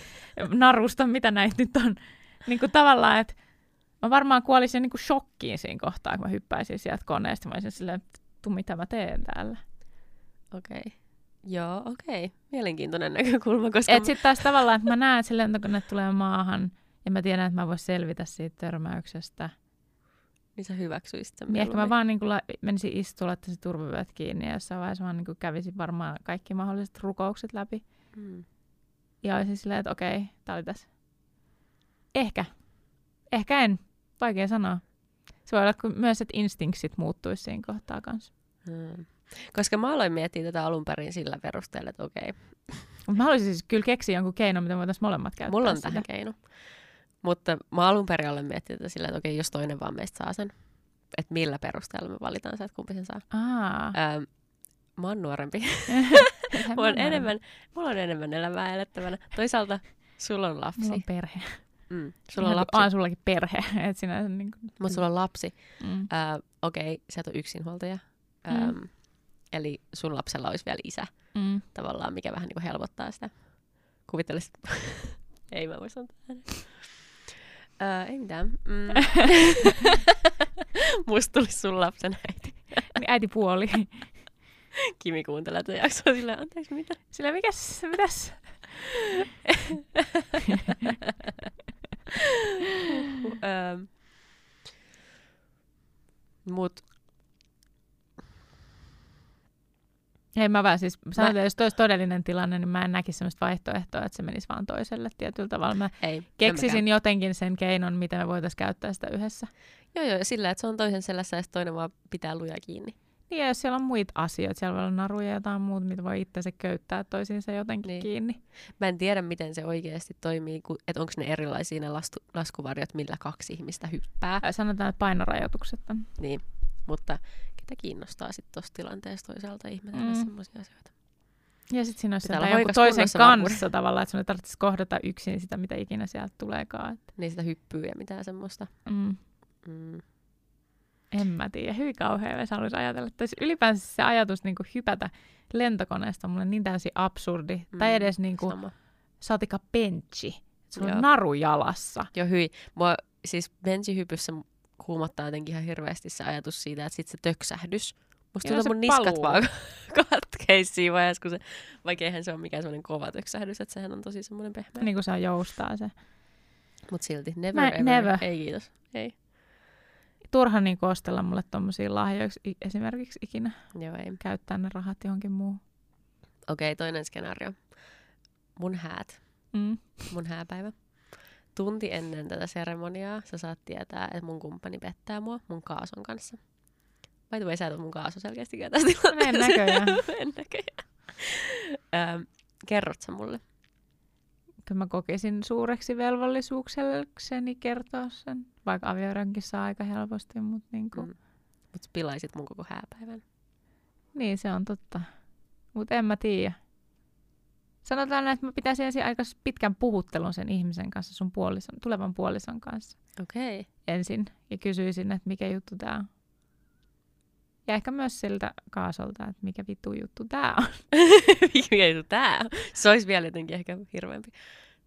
narusta, mitä näitä nyt on. Niin kuin tavallaan, että Mä varmaan kuolisin niin kuin shokkiin siinä kohtaa, kun mä hyppäisin sieltä koneesta. Mä olisin silleen, että mitä mä teen täällä. Okei. Joo, okei. Mielenkiintoinen näkökulma, koska... Et sit taas tavallaan, että mä näen silleen, kun ne tulee maahan, ja mä tiedän, että mä vois selvitä siitä törmäyksestä. Niin sä hyväksyisit sen. Ehkä mä vaan niin kuin menisin istuun, laittaisin turvavyöt kiinni, ja jossain vaiheessa mä niin kuin kävisin varmaan kaikki mahdolliset rukoukset läpi. Mm. Ja olisin silleen, että okei, tää oli tässä. Ehkä. Ehkä en. Vaikea sanoa. Se voi olla että myös, että instinktit muuttuisi siinä kohtaa kanssa. Hmm. Koska mä aloin miettiä tätä alun perin sillä perusteella, että okei. Mä haluaisin siis kyllä keksiä jonkun keino, mitä voitaisiin molemmat käyttää. Mulla on sitä. Tähän keino. Mutta mä alun perin aloin miettiä tätä sillä, että okei, jos toinen vaan meistä saa sen. Että millä perusteella me valitaan se, että kumpi sen saa. Mä oon nuorempi. Mulla on enemmän elämää elettävänä. Toisaalta sulla on lapsi. Mulla on perhe. Mm. Sulla on lapsi. Sullakin perhe. Niin kuin... Mutta sulla on lapsi. Mm. Okei, sä et ole yksinhuoltaja. Eli sun lapsella olisi vielä isä. Mm. Tavallaan, mikä vähän niin kuin helpottaa sitä. Kuvittelisit. Ei mä voi sanoa tähän. Ei mitään. Mm. Musta tulisi sun lapsen äiti. Äiti puoli. Kimi kuuntelee tätä jaksoa silleen, anteeksi mitä? Silleen, mitäs? Hei mä vaan siis, sanotaan, jos tois todellinen tilanne, niin mä en näkisi semmoista vaihtoehtoa, että se menisi vaan toiselle tietyllä tavalla. Mä keksisin jotenkin sen keinon, mitä me voitaisiin käyttää sitä yhdessä. Joo, sillä, että se on toisen selässä ja toinen vaan pitää lujaa kiinni. Ja jos siellä on muita asioita, siellä voi olla naruja ja jotain muuta, mitä voi itse köyttää toisiinsa jotenkin kiinni. Mä en tiedä, miten se oikeasti toimii, että onko ne erilaisia ne laskuvarjot, millä kaksi ihmistä hyppää. Sanotaan, että painorajoitukset on. Niin, mutta ketä kiinnostaa sitten tuossa tilanteessa toisaalta ihmetellä semmoisia asioita. Ja sitten siinä olisi joku toisen kanssa tavallaan, että sun ei tarvitsisi kohdata yksin sitä, mitä ikinä sieltä tuleekaan. Niin sitä hyppyy ja mitään semmoista. En mä tiedä. Hyvin kauhean mä haluaisin ajatella. Ylipäänsä se ajatus niin kuin hypätä lentokoneesta on mulle niin täysin absurdi. Tai edes niin kuin, saatika benchi. Sulla on naru jalassa. Joo, hyi. Mua siis benchihypyssä kuumottaa jotenkin ihan hirveästi se ajatus siitä, että sit se töksähdys. Musta tuntuu mun niskat vaan katkeisi siinä vaiheessa, kun se, vaikka eihän se ole mikään semmoinen kova töksähdys, että sehän on tosi semmoinen pehmeä. Niin kuin se joustaa se. Mut silti. Never. Ei kiitos. Ei. Turha niin ostella mulle tommosia lahjoiksi esimerkiksi ikinä. Joo, ei. Käyttää ne rahat johonkin muuhun. Okei, toinen skenaario. Mun häät. Mun hääpäivä. Tunti ennen tätä seremoniaa sä saat tietää, että mun kumppani pettää mua mun kaason kanssa. Vai tuu ei sä et ole mun kaasu selkeästikään tästä tilanteessa. En näköjään. Kerrot sä mulle? Kyllä mä kokisin suureksi velvollisuukseni kertoa sen. Vaikka avioeronkin saa aika helposti, mutta niinku... Mut pilaisit mun koko hääpäivän. Niin, se on totta. Mut en mä tiedä. Sanotaan, että mä pitäisin ensin aika pitkän puhuttelun sen ihmisen kanssa, sun tulevan puolison kanssa. Okei. Ensin. Ja kysyisin, että mikä juttu tää on. Ja ehkä myös siltä kaasolta, että mikä vittu juttu tää on. Mikä juttu tää on? Se olisi vielä jotenkin ehkä hirveämpi.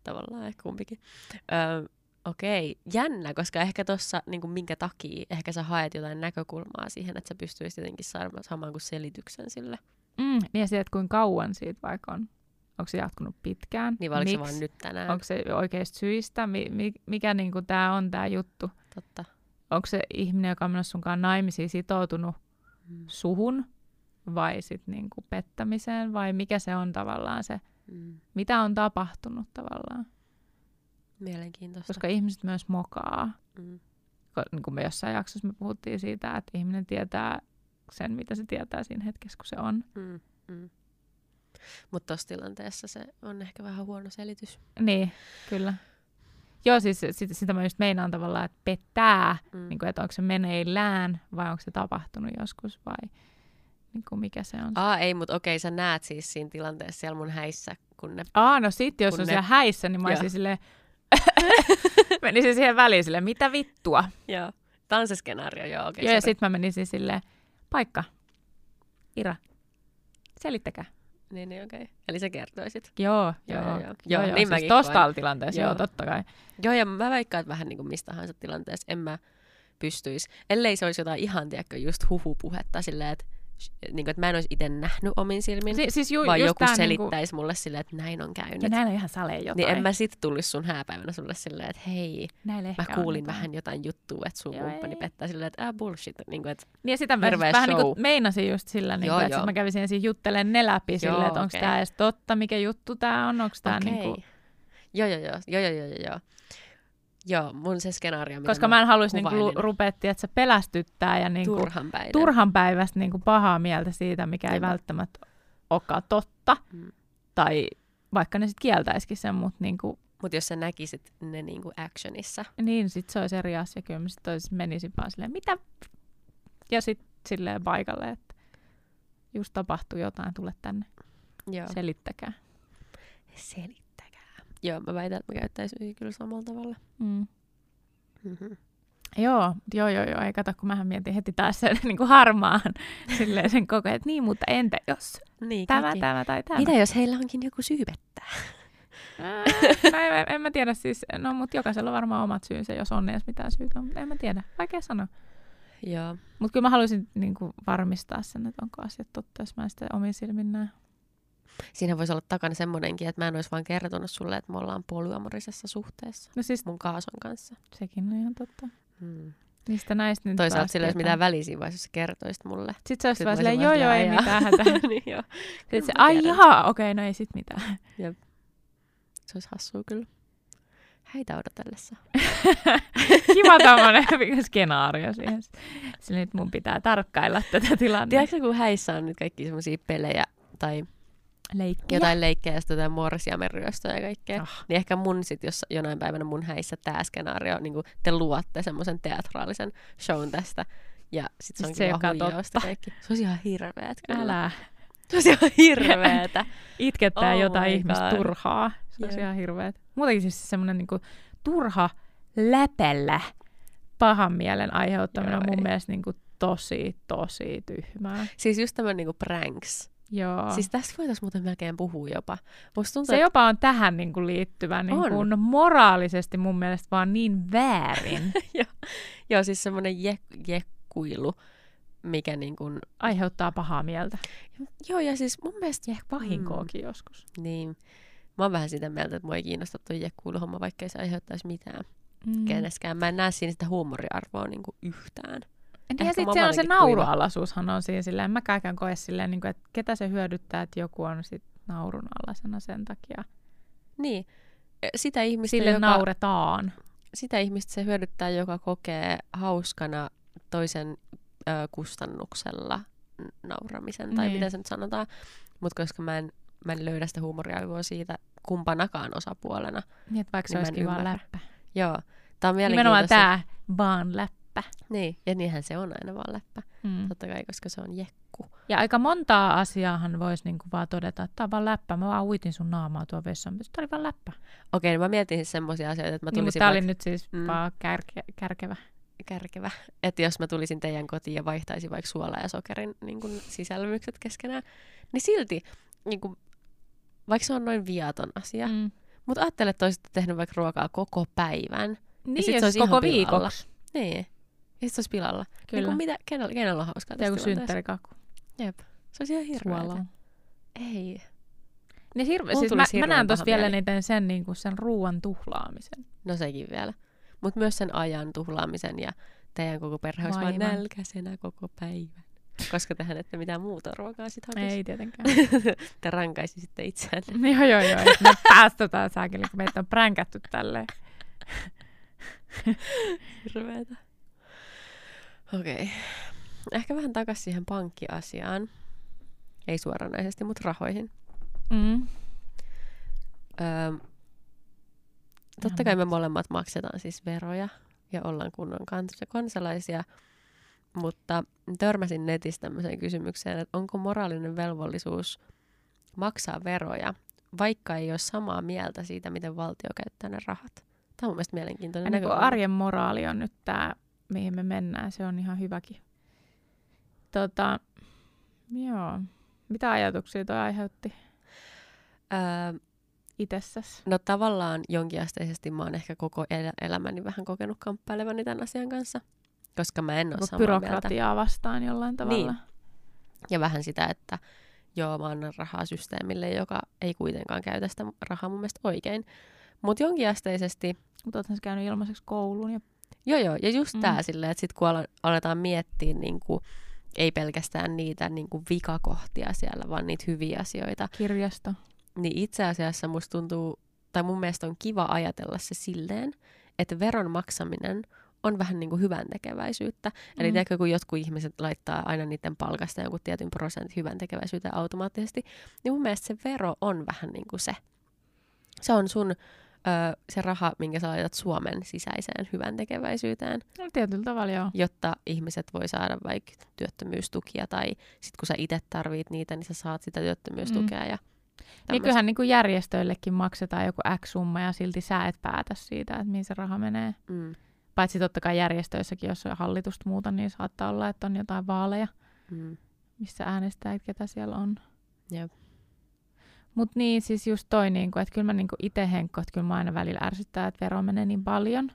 Tavallaan ehkä kumpikin. Okei, jännä, koska ehkä tuossa niin minkä takia ehkä sä haet jotain näkökulmaa siihen, että sä pystyisit jotenkin saamaan kuin selityksen sille. Ja se, että kuinka kauan siitä vaikka on. Onko se jatkunut pitkään? Niin vai oliko se vaan nyt tänään? Onko se oikeista syistä? Mikä niin tää on tää juttu? Totta. Onko se ihminen, joka on menossa sunkaan naimisiin sitoutunut suhun vai sit niin kuin pettämiseen vai mikä se on tavallaan se, mitä on tapahtunut tavallaan. Mielenkiintoista. Koska ihmiset myös mokaa. Niin kuin me jossain jaksossa me puhuttiin siitä, että ihminen tietää sen, mitä se tietää siinä hetkessä, kun se on. Mutta tossa tilanteessa se on ehkä vähän huono selitys. Niin, kyllä. Joo, siis sitä mä just meinaan tavallaan, että pettää, niin kuin, että onko se meneillään vai onko se tapahtunut joskus vai niin kuin mikä se on. Ei, mutta okei, sä näet siis siinä tilanteessa siellä mun häissä. Kun ne, no sit jos on siellä häissä, niin mä olisin silleen, menisin siihen väliin silleen, mitä vittua. Joo, tää on se skenaario, joo. Okay, joo, ja sit mä menisin silleen, Ira, selittäkää. Niin, okei. Okay. Eli sä kertoisit. Joo. Niin siis tosta tilanteessa, joo, totta kai. Joo, ja mä väikkaan, että vähän niin kuin mistä tahansa tilanteessa en mä pystyisi. Ellei se olisi jotain ihan, tiedäkö, just huhupuhetta silleen, että niin, että mä en olisi itse nähnyt omin silmin, vaan joku selittäisi mulle silleen, että näin on käynyt. Ja näillä on ihan saleen jotain. Niin en mä sit tulisi sun hääpäivänä sulle silleen, että hei, mä kuulin jotain. Vähän jotain juttua, että sun kumppani pettää silleen, että bullshit. Niin, että niin ja sitä mä vähän niin kuin meinasin just sillä, niin, että mä kävisin ensin juttelemaan ne läpi silleen, että onko tää edes totta, mikä juttu tää on, onko tää niin kuin... Joo. Joo, mun se skenaario, mitä koska mä en haluaisi niinku rupeettiin, että se pelästyttää ja niinku turhan päivästä niinku pahaa mieltä siitä, mikä ei välttämättä olekaan totta. Mm. Tai vaikka ne sit kieltäisikin sen, mutta niinku... Mut jos sä näkisit ne niinku actionissa. Niin, sit se olisi eri asia. Kyllä mä sit menisin vaan silleen, mitä? Ja sit silleen paikalle, että just tapahtuu jotain, tule tänne. Joo. Selittäkää. Joo, mä väitän, että mä käyttäisin kyllä samalla tavalla. Mm. Mm-hmm. Joo. Ei kato, kun mähän mietin heti taas sen niin kuin harmaan silleen sen koko ajan. Niin, mutta entä jos niin, tämä tai tämä? Mitä jos heillä onkin joku syy pettää? En mä tiedä siis. No, mutta jokaisella on varmaan omat syynsä, jos on edes mitään syytä. Mutta en mä tiedä. Vaikea sanoa. Joo. Mutta kyllä mä haluaisin niin kuin varmistaa sen, että onko asiat totta, jos mä en sitä omin silmin näe. Siinä voisi olla takana semmoinenkin, että mä en olisi vaan kertonut sulle, että me ollaan polyamorisessa suhteessa mun kaason kanssa. Sekin on ihan totta. Hmm. Mistä näistä nyt toisaalta sillä ei olisi mitään väliä siinä vaiheessa, jos sä kertoisit mulle. Sitten sä olisit vaan silleen, joo, ei mitään hätää. Niin, joo. Sitten se, okei, no ei sit mitään. Jep. Se olisi hassua kyllä. Häitä odotellessa. Kiva tämmöinen skenaario siihen. Sillä nyt mun pitää tarkkailla tätä tilannetta. Tiedätkö, kun häissä on nyt kaikki semmoisia pelejä tai... Leikkiä. Jotain leikkejä ja sitten jotain morsiamen ryöstöä ja kaikkea. Oh. Niin ehkä mun sit, jos jonain päivänä mun häissä tää skenaario, niin te luotte semmoisen teatraalisen shown tästä. Ja sit se onkin vaan huijausta kaikki. Se olisi ihan hirveet. Älä. Se olisi ihan hirveetä. Itkettää jotain ihmistä turhaa. Se olisi ihan hirveet. Muutenkin siis semmoinen niinku turha läpellä pahan mielen aiheuttaminen on mun mielestä niinku tosi tyhmää. Siis just tämmöinen niinku pranks. Joo. Siis tässä voitaisiin muuten melkein puhua jopa. Tuntuu, se jopa on tähän niin kuin liittyvä niin kuin moraalisesti mun mielestä vaan niin väärin. Joo, siis semmoinen jekkuilu, mikä niin kuin... aiheuttaa pahaa mieltä. Joo, ja siis mun mielestä... vahinkoakin joskus. Niin. Mä oon vähän sitä mieltä, että mua ei kiinnosta tuo jekkuiluhomma, vaikka ei se aiheuttaisi mitään keneskään. Mä en näe siinä sitä huumoriarvoa niin kuin yhtään. Ja sitten se on se naurualaisuushan on siinä silleen, en mäkään koe silleen, niin kuin, että ketä se hyödyttää, että joku on sit naurunalaisena sen takia. Niin, sitä ihmistä, sille nauretaan. Sitä ihmistä se hyödyttää, joka kokee hauskana toisen kustannuksella nauramisen, tai miten se nyt sanotaan. Mutta koska mä en löydä sitä huumoriaivoa siitä kumpanakaan osapuolena. Niin, että vaikka niin se olisikin vaan läppä. Joo, tää on mielenkiintoista. Nimenomaan tää vaan läppä. Niin, ja niinhän se on aina vaan läppä. Mm. Totta kai, koska se on jekku. Ja aika montaa asiaahan voisi niinku vaan todeta, että tää on vaan läppä. Mä vaan uitin sun naamaa tuon vessan, mutta tää oli vaan läppä. Okei, niin mä mietin siis semmosia asioita, että mä tulisin... Niin, mutta tää oli nyt siis vaan kärkevä. Kärkevä. Että jos mä tulisin teidän kotiin ja vaihtaisin vaikka suola ja sokerin niin kun sisälmykset keskenään, niin silti, niin kun, vaikka se on noin viaton asia, mutta ajattele, että olisitte tehnyt vaikka ruokaa koko päivän. Niin, ja sit se olisi koko viikoksi. Niin. Ja sit se pilalla. Kyllä. Niin mitä, kenellä on hauskaa tästä tilanteesta? Joku synttärikaku. Jep. Se olisi ihan hirveetä. Ei. Siis mä näen tossa vielä niiden sen ruuan tuhlaamisen. No sekin vielä. Mut myös sen ajan tuhlaamisen ja teidän koko perhe olisi vaan nälkäisenä koko päivän. Koska tehän ette mitään muuta ruokaa sit hakisi. Ei tietenkään. Te rankaisisitte itseänne. Joo. Me päästetään saakeli, kun meitä on pränkätty tälleen. Hirveetä. Okei. Ehkä vähän takaisin siihen pankkiasiaan. Ei suoranaisesti, mutta rahoihin. Mm. Totta kai me molemmat maksetaan siis veroja ja ollaan kunnon kansalaisia, mutta törmäsin netissä tämmöiseen kysymykseen, että onko moraalinen velvollisuus maksaa veroja, vaikka ei ole samaa mieltä siitä, miten valtio käyttää ne rahat. Tämä on mun mielestä mielenkiintoinen näkökulma. Arjen moraali on nyt tämä... mihin me mennään, se on ihan hyväkin. Joo. Mitä ajatuksia toi aiheutti itsessäsi? No tavallaan jonkinasteisesti mä oon ehkä koko elämäni vähän kokenut kamppailevani tämän asian kanssa, koska mä en ole samaa byrokratiaa mieltä. Vastaan jollain tavalla. Niin. Ja vähän sitä, että joo, mä annan rahaa systeemille, joka ei kuitenkaan käytä sitä rahaa mun mielestä oikein. Mutta jonkinasteisesti... Mutta oothan sä käynyt ilmaiseksi kouluun ja... Joo, ja just tää silleen, että sit kun aletaan miettiä niinku, ei pelkästään niitä niinku vikakohtia siellä, vaan niitä hyviä asioita. Kirjasta. Niin itse asiassa musta tuntuu, tai mun mielestä on kiva ajatella se silleen, että veron maksaminen on vähän niinku hyväntekeväisyyttä. Eli tiedätkö, kun jotkut ihmiset laittaa aina niiden palkasta jonkun tietyn prosentin hyväntekeväisyyteen automaattisesti, niin mun mielestä se vero on vähän niinku se. Se on sun... se raha, minkä sä laitat Suomen sisäiseen hyväntekeväisyyteen. No tietyllä tavalla joo. Jotta ihmiset voi saada vaikka työttömyystukia tai sit kun sä itse tarvit niitä, niin sä saat sitä työttömyystukea. Ja niin kyllähän niin kuin järjestöillekin maksetaan joku X-summa ja silti sä et päätä siitä, että mihin se raha menee. Paitsi totta kai järjestöissäkin, jos on hallitusta muuta, niin saattaa olla, että on jotain vaaleja, missä äänestää, että ketä siellä on. Jep. Mut niin, siis just toi, niinku, että kyllä mä niinku ite henkko, että kyllä mä aina välillä ärsyttää, että vero menee niin paljon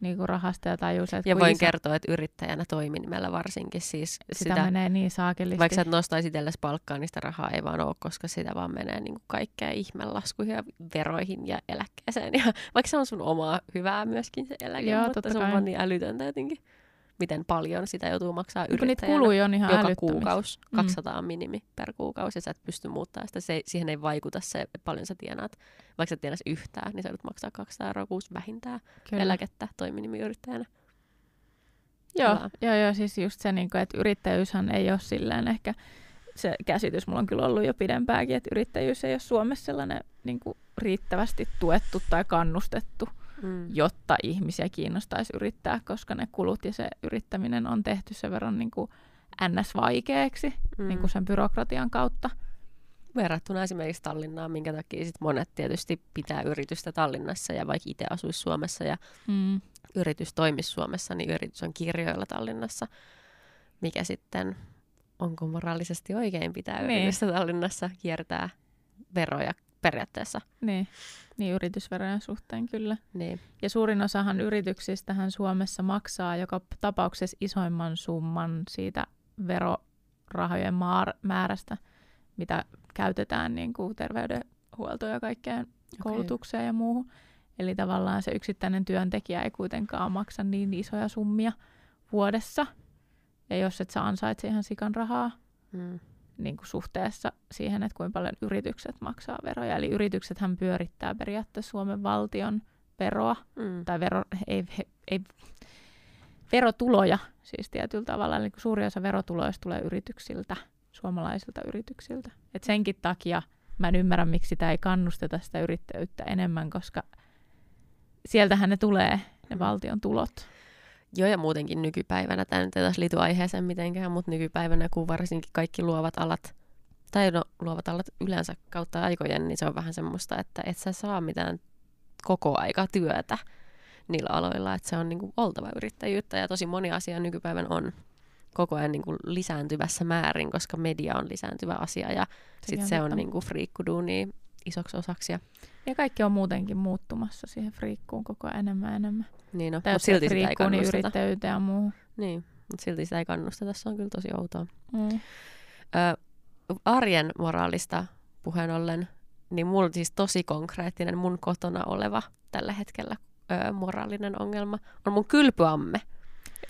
niinku rahasta ja tajuus. Ja voin kertoa, että yrittäjänä toiminimellä varsinkin siis. Sitä menee niin saakelisti. Vaikka sä nostaisit itsellesi palkkaa, niin sitä rahaa ei vaan ole, koska sitä vaan menee niinku kaikkea ihmelaskuihin ja veroihin ja eläkkeeseen. Ja, vaikka se on sun omaa hyvää myöskin se eläke, joo, mutta se on vaan niin älytöntä jotenkin. Miten paljon sitä joutuu maksaa yrittäjänä joka kuukausi, 200 minimi per kuukausi, ja sä et pysty muuttamaan sitä. Siihen ei vaikuta se, paljon sä tienaat. Vaikka sä tienaisit yhtään, niin sä joudut maksaa 200 € kuussa vähintään eläkettä toiminimiyrittäjänä. Joo, siis just se, että yrittäjyyshän ei ole silleen ehkä, se käsitys mulla on kyllä ollut jo pidempäänkin, että yrittäjyys ei ole Suomessa sellainen niin kuin riittävästi tuettu tai kannustettu. Jotta ihmisiä kiinnostaisi yrittää, koska ne kulut ja se yrittäminen on tehty sen verran niin kuin NS-vaikeaksi niin kuin sen byrokratian kautta. Verrattuna esimerkiksi Tallinnaan, minkä takia sit monet tietysti pitää yritystä Tallinnassa ja vaikka itse asuisi Suomessa ja yritys toimisi Suomessa, niin yritys on kirjoilla Tallinnassa, mikä sitten onko moraalisesti oikein pitää yritystä Tallinnassa kiertää veroja. Periaatteessa. Niin yritysverojen suhteen kyllä. Niin. Ja suurin osahan yrityksistähän Suomessa maksaa joka tapauksessa isoimman summan siitä verorahojen määrästä, mitä käytetään niin kuin terveydenhuoltoon ja kaikkeen koulutukseen ja muuhun. Eli tavallaan se yksittäinen työntekijä ei kuitenkaan maksa niin isoja summia vuodessa. Ja jos et sä ansaitse ihan sikan rahaa, niin kuin suhteessa siihen, että kuinka paljon yritykset maksaa veroja. Eli yrityksethän pyörittää periaatteessa Suomen valtion veroa, tai verotuloja siis tietyllä tavalla. Eli suurin osa verotuloista tulee yrityksiltä, suomalaisilta yrityksiltä. Et senkin takia mä en ymmärrä, miksi sitä ei kannusteta sitä yrittäjyyttä enemmän, koska sieltähän ne tulee, ne valtion tulot. Joo, ja muutenkin nykypäivänä, tämä nyt ei taas liity aiheeseen mitenkään, mutta nykypäivänä, kun varsinkin kaikki luovat alat, tai no luovat alat yleensä kautta aikojen, niin se on vähän semmoista, että et sä saa mitään koko aika työtä niillä aloilla, että se on niinku oltava yrittäjyyttä, ja tosi moni asia nykypäivän on koko ajan niinku lisääntyvässä määrin, koska media on lisääntyvä asia, ja sitten se on niinku friikkuduunia isoksi osaksi. Ja kaikki on muutenkin muuttumassa siihen friikkuun koko ajan enemmän. Niin on, mutta silti sitä ei kannusteta. Yrittäjyyteen ja muuhun. Niin, mutta silti sitä ei kannusteta. Se on kyllä tosi outoa. Arjen moraalista puheen ollen, niin mulla on siis tosi konkreettinen mun kotona oleva tällä hetkellä moraalinen ongelma on mun kylpyamme.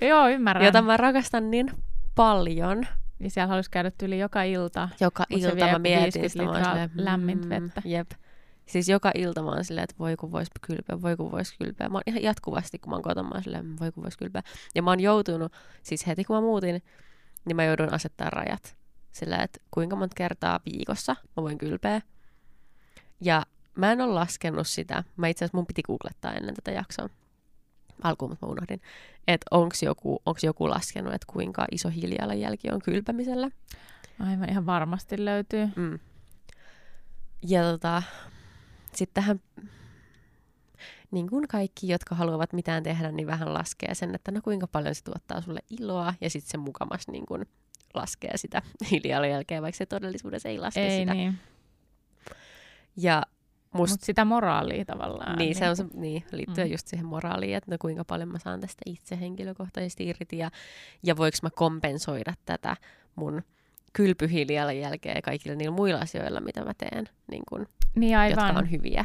Joo, ymmärrän. Jota mä rakastan niin paljon. Ja siellä haluaisi käydä tyyli joka ilta. Joka ilta mä mietin sitä. 50 litraa lämmintä vettä. Jep. Siis joka ilta mä oon silleen, että voi kun vois kylpeä, voi kun vois kylpeä. Mä oon ihan jatkuvasti, kun mä oon kotona, mä oon silleen, voi kun vois kylpeä. Ja mä oon joutunut, siis heti kun mä muutin, niin mä joudun asettaa rajat. Silleen, että kuinka monta kertaa viikossa mä voin kylpeä. Ja mä en ole laskenut sitä. Mä itse asiassa mun piti googlettaa ennen tätä jaksoa. Alkuun, mutta mä unohdin. Että onks joku laskenut, että kuinka iso hiilijalanjälki on kylpämisellä. Aivan, ihan varmasti löytyy. Ja sittenhän niin kuin kaikki, jotka haluavat mitään tehdä, niin vähän laskee sen, että no kuinka paljon se tuottaa sulle iloa ja sitten se mukamas niin kuin laskee sitä hiilijalanjälkeä, vaikka se todellisuudessa ei laske ei, sitä. Niin. Ja mutta sitä moraalia tavallaan. Niin, se on se, niin, liittyy just siihen moraaliin, että no kuinka paljon mä saan tästä itse henkilökohtaisesti irti ja voiko mä kompensoida tätä mun kylpyhiilijalanjälkeä kaikilla niillä muilla asioilla, mitä mä teen, niin kun, niin aivan, jotka on hyviä.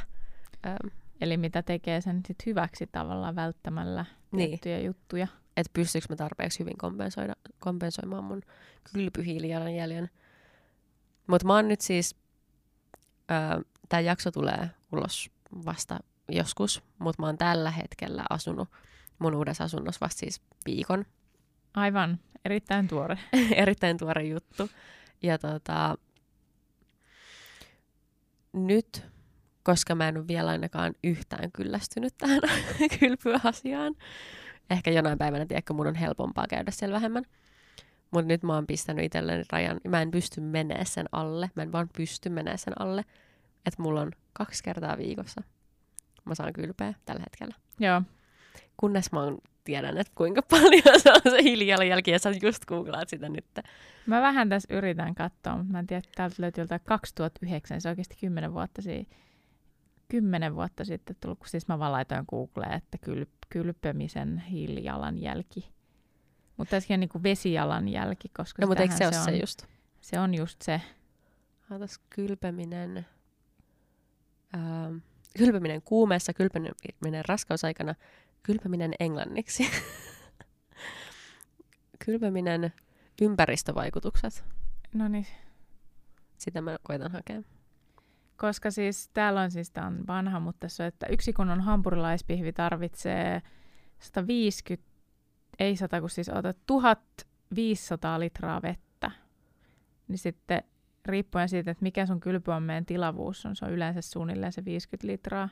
Eli mitä tekee sen sit hyväksi tavallaan välttämällä tiettyjä juttuja. Että pystyykö mä tarpeeksi hyvin kompensoimaan mun kylpyhiilijalanjäljen. Mutta mä oon nyt siis... Tämä jakso tulee ulos vasta joskus, mutta mä oon tällä hetkellä asunut mun uudessa asunnossa vasta siis viikon. Aivan, erittäin tuore. Erittäin tuore juttu. Ja nyt, koska mä en ole vielä ainakaan yhtään kyllästynyt tähän kylpyasiaan, ehkä jonain päivänä tiedätkö, mun on helpompaa käydä siellä vähemmän. Mutta nyt mä oon pistänyt itselleni rajan. Mä en pysty menee sen alle. Mä en vaan pysty menee sen alle. Että mulla on 2 kertaa viikossa. Mä saan kylpeä tällä hetkellä. Joo. Kunnes mä tiedän, että kuinka paljon se on se hiilijalanjälki. Ja sä just googlaat sitä nyt. Mä vähän tässä yritän katsoa. Mutta mä en tiedä, että täältä löytyy joltain 2009. Se on oikeasti 10 vuotta sitten tullut. Siis mä vaan laitoin Googleen, että kylpemisen hiilijalanjälki. Mutta tässäkin on niinku vesijalanjälki, koska no, mutta eikö se ole se just? Se on just se. Haatas kylpeminen. Kylpeminen kuumeessa, kylpeminen raskausaikana, kylpeminen englanniksi. Kylpeminen ympäristövaikutukset. No niin. Sitä mä koitan hakea. Koska siis täällä on siis, tää on vanha, mutta tässä on, että yksi kunnon hampurilaispihvi tarvitsee 1500 litraa vettä. Niin sitten riippuen siitä, että mikä sun kylpyameen tilavuus on, se on yleensä suunnilleen se 50 litraa,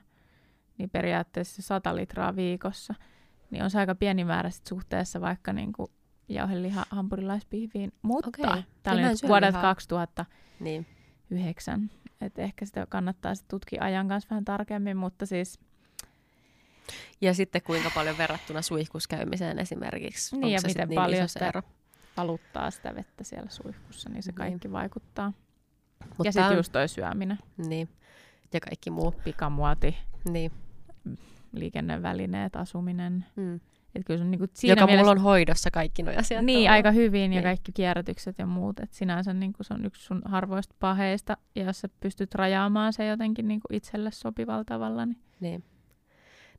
niin periaatteessa 100 litraa viikossa. Niin on se aika pieni määrä sit suhteessa vaikka niinku jauheliha hampurilaispihviin. Mutta tämä oli nyt vuodelta 2009. Että ehkä sitä kannattaa sit tutkia ajan kanssa vähän tarkemmin, mutta siis... Ja sitten kuinka paljon verrattuna suihkuskäymiseen esimerkiksi. Niin, ja miten niin paljon se valuttaa sitä vettä siellä suihkussa, niin se kaikki vaikuttaa. Mutta ja sitten just toi syöminen. Niin, ja kaikki muu. Pikamuoti, niin. Liikennevälineet, asuminen. Et kyllä se on niinku siinä joka mielessä... mulla on hoidossa kaikki nuo asiat. Niin, aika hyvin ja kaikki kierrätykset ja muut. Et sinänsä niinku se on yksi sun harvoista paheista, ja jos sä pystyt rajaamaan se jotenkin niinku itselle sopivalla tavalla, niin.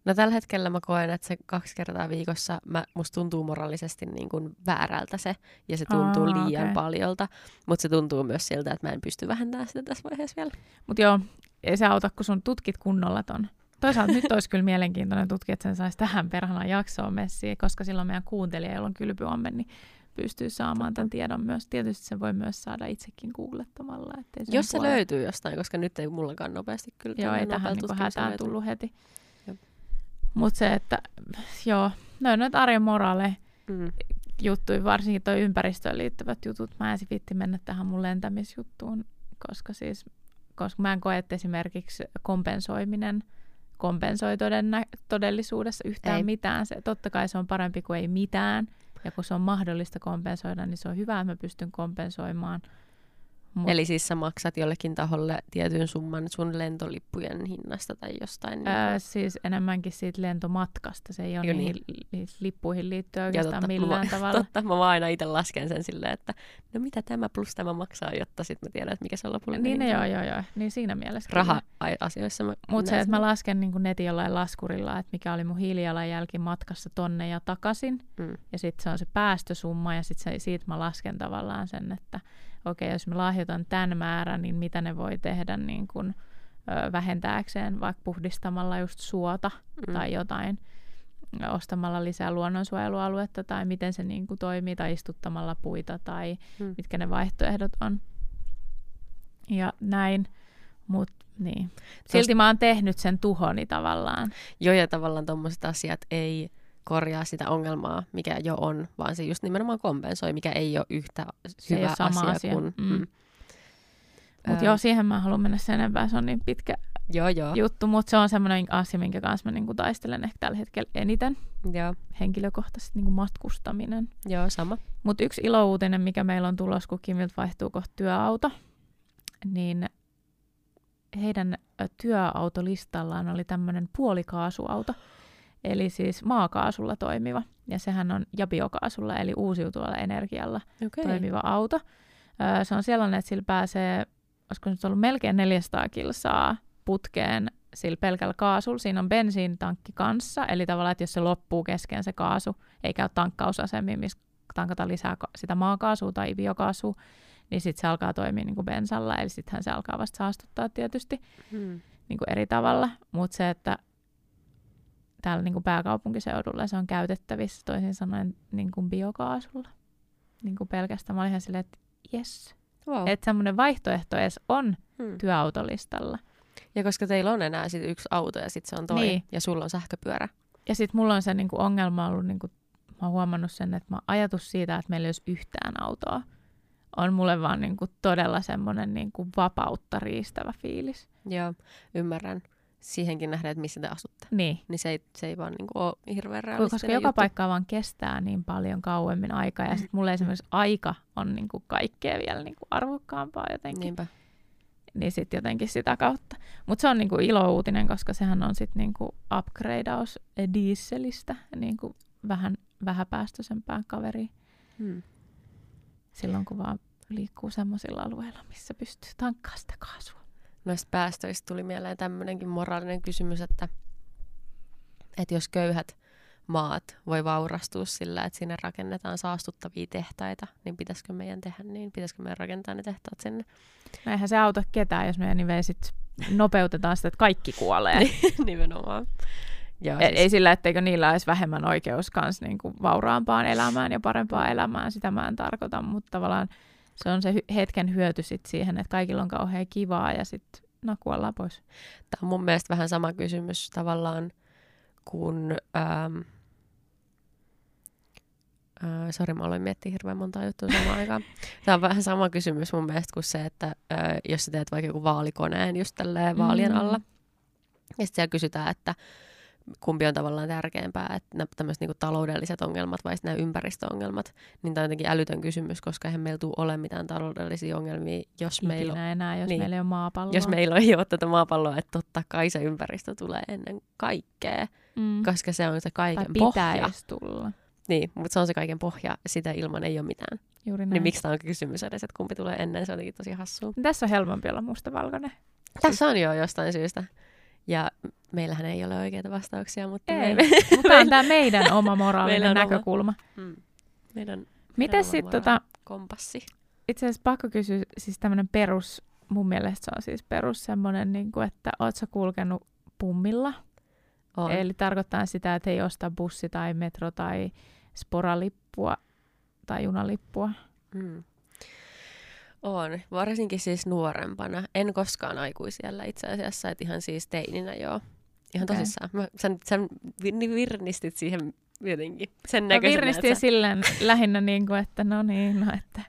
No tällä hetkellä mä koen, että se 2 kertaa viikossa musta tuntuu moraalisesti niin kuin väärältä se, ja se tuntuu liian paljolta, mutta se tuntuu myös siltä, että mä en pysty vähentämään sitä tässä vaiheessa vielä. Mutta joo, ei se auta, kun sun tutkit kunnolla ton. Toisaalta nyt olisi kyllä mielenkiintoinen tutkia, että sen saisi tähän perhanaan jaksoon messiin, koska silloin meidän kuuntelija, jolla on kylpyammen, niin pystyy saamaan tämän tiedon myös. Tietysti sen voi myös saada itsekin googlettamalla. Jos se löytyy jostain, koska nyt ei mullakaan nopeasti kyllä. Joo, ei tähän niin hätään tullut heti. Mutta se, että joo, noin noita arjen moraaleja juttuja, varsinkin toi ympäristöön liittyvät jutut. Mä en viitti mennä tähän mun lentämisjuttuun, koska mä en koe, että esimerkiksi kompensoiminen kompensoi todellisuudessa yhtään mitään. Se, totta kai se on parempi kuin ei mitään, ja kun se on mahdollista kompensoida, niin se on hyvä, että mä pystyn kompensoimaan. Eli siis sä maksat jollekin taholle tietyn summan sun lentolippujen hinnasta tai jostain? Siis enemmänkin siitä lentomatkasta. Se ei ole lippuihin liittyen oikeastaan millään tavalla. Totta, mä vaan aina itse lasken sen silleen, että no mitä tämä plus tämä maksaa, jotta sitten mä tiedän, että mikä se on lopullinen. Niin joo. Niin siinä mielessä. Raha-asioissa. Mutta se, että mä lasken niin netin jollain laskurilla, että mikä oli mun hiilijalanjälki matkassa tonne ja takaisin. Ja sitten se on se päästösumma, ja sitten siitä mä lasken tavallaan sen, että okei, jos mä lahjoitan tämän määrän, niin mitä ne voi tehdä niin kun, vähentääkseen, vaikka puhdistamalla just suota tai jotain, ostamalla lisää luonnonsuojelualuetta tai miten se niin kun, toimii, tai istuttamalla puita tai mitkä ne vaihtoehdot on. Ja näin, mutta niin. Silti mä oon tehnyt sen tuhoni tavallaan. Joo, ja tavallaan tommoset asiat ei... korjaa sitä ongelmaa, mikä jo on, vaan se just nimenomaan kompensoi, mikä ei ole yhtä se hyvä asia kuin... Mutta joo, siihen mä haluan mennä sen enempää, se on niin pitkä joo. juttu, mutta se on semmoinen asia, minkä kanssa mä niinku taistelen ehkä tällä hetkellä eniten. Joo. Henkilökohtaisesti niinku matkustaminen. Joo, sama. Mutta yksi ilouutinen, mikä meillä on tulossa, kun Kimiltä vaihtuu kohta työauto, niin heidän työautolistallaan oli tämmöinen puolikaasuauto, eli siis maakaasulla toimiva, ja sehän on ja biokaasulla, eli uusiutuvalla energialla toimiva auto. Se on sellainen, että sillä pääsee, olisiko nyt ollut melkein 400 kilsaa putkeen sillä pelkällä kaasulla. Siinä on bensiinitankki kanssa, eli tavallaan, että jos se loppuu kesken se kaasu, eikä ole tankkausasemia, missä tankataan lisää sitä maakaasua tai biokaasua, niin sitten se alkaa toimia niin kuin bensalla, eli sittenhän se alkaa vasta saastuttaa tietysti niin kuin eri tavalla. Mutta se, että täällä niin kuin pääkaupunkiseudulla se on käytettävissä toisin sanoen niin kuin biokaasulla. Niin kuin pelkästään mä olin ihan silleen, että jes. Wow. Että semmoinen vaihtoehto edes on työautolistalla. Ja koska teillä on enää sit yksi auto ja sitten se on toi niin. ja sulla on sähköpyörä. Ja sitten mulla on se niin kuin ongelma ollut, niin kuin, mä oon huomannut sen, että mä ajatus siitä, että meillä ei olisi yhtään autoa. On mulle vaan niinku todella semmoinen niinku vapautta riistävä fiilis. Joo, ymmärrän. Siihenkin nähdään, että missä te asutte. Niin. Niin se ei vaan niinku ole hirveän realistinen juttu. Koska joka paikkaa vaan kestää niin paljon kauemmin aikaa. Ja sit mulle esimerkiksi aika on niinku kaikkea vielä niinku arvokkaampaa jotenkin. Niinpä. Niin sit jotenkin sitä kautta. Mut se on niinku ilouutinen, koska sehän on sit niinku upgradeaus dieselistä. Niinku vähäpäästöisempään kaveriin. Silloin kun vaan liikkuu semmoisilla alueilla, missä pystyy tankkaamaan sitä kaasua. Noista päästöistä tuli mieleen tämmöinenkin moraalinen kysymys, että jos köyhät maat voi vaurastua sillä, että sinne rakennetaan saastuttavia tehtaita, niin pitäisikö meidän tehdä niin? Pitäisikö meidän rakentaa ne tehtaat sinne? No eihän se auta ketään, jos meidän niveä sit nopeutetaan sitä, että kaikki kuolee. Nimenomaan. Joo, siis. Ei sillä, etteikö niillä olisi vähemmän oikeus kans niinku vauraampaan elämään ja parempaan elämään, sitä mä en tarkoita, mutta tavallaan se on se hetken hyöty sit siihen, että kaikilla on kauhean kivaa ja sitten kuollaan pois. Tämä on mun mielestä vähän sama kysymys tavallaan kuin, sori, mä aloin miettiä hirveän montaa juttua samaan aikaan. Tämä on vähän sama kysymys mun mielestä kuin se, että jos sä teet vaikka joku vaalikoneen just tälleen vaalien alla, ja sitten siellä kysytään, että kumpi on tavallaan tärkeämpää, että nämä tämmöiset niinku taloudelliset ongelmat vai nämä ympäristöongelmat, niin tämä on jotenkin älytön kysymys, koska eihän meillä tule ole mitään taloudellisia ongelmia, jos meillä on... enää, jos niin, meillä ei ole maapalloa. Jos meillä ei ole tätä maapalloa, että totta kai se ympäristö tulee ennen kaikkea, koska se on se kaiken pohja. Tai pitäisi tulla. Niin, mutta se on se kaiken pohja, sitä ilman ei ole mitään. Juuri näin. Niin miksi tämä on kysymys edes, että kumpi tulee ennen, se on jotenkin tosi hassua. Tässä on helpompi olla mustavalkoinen. Tässä on jo jostain syystä. Ja meillähän ei ole oikeita vastauksia, mutta tämä on tämä meidän oma moraalinen näkökulma. Miten sitten kompassi? Itse asiassa pakko kysyä, siis tämmöinen perus, mun mielestä se on siis perus semmoinen, niin kuin, että ootko sä kulkenut pummilla? On. Eli tarkoittaa sitä, että ei osta bussi tai metro tai sporalippua tai junalippua. On. Varsinkin siis nuorempana. En koskaan aikuisiellä itse asiassa, että ihan siis teininä joo. Ihan tosissaan. Sä virnistit siihen jotenkin sen näköisenä. Virnistin silleen lähinnä niin kuin, että no niin, no että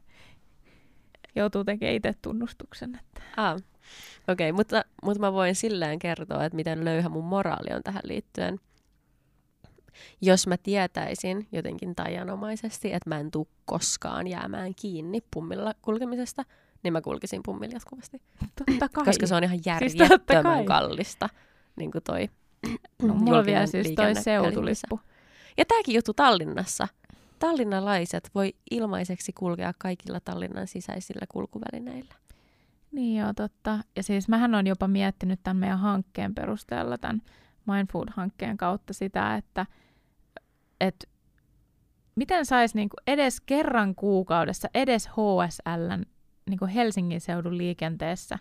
joutuu tekemään itse tunnustuksen. Että. Okei, mutta mä voin silleen kertoa, että miten löyhä mun moraali on tähän liittyen. Jos mä tietäisin jotenkin tajanomaisesti, että mä en tule koskaan jäämään kiinni pummilla kulkemisesta, niin mä kulkisin pummilla jatkuvasti. Totta kai. Koska se on ihan järjettömän siis kallista. Niin kuin toi no, mulla vielä siis toi seutulippu. Ja tääkin juttu Tallinnassa. Tallinnalaiset voi ilmaiseksi kulkea kaikilla Tallinnan sisäisillä kulkuvälineillä. Niin joo, totta. Ja siis mähän on jopa miettinyt tämän meidän hankkeen perusteella tämän Mindfood-hankkeen kautta sitä, että miten saisi niinku edes kerran kuukaudessa, edes HSL:n niinku Helsingin seudun liikenteessä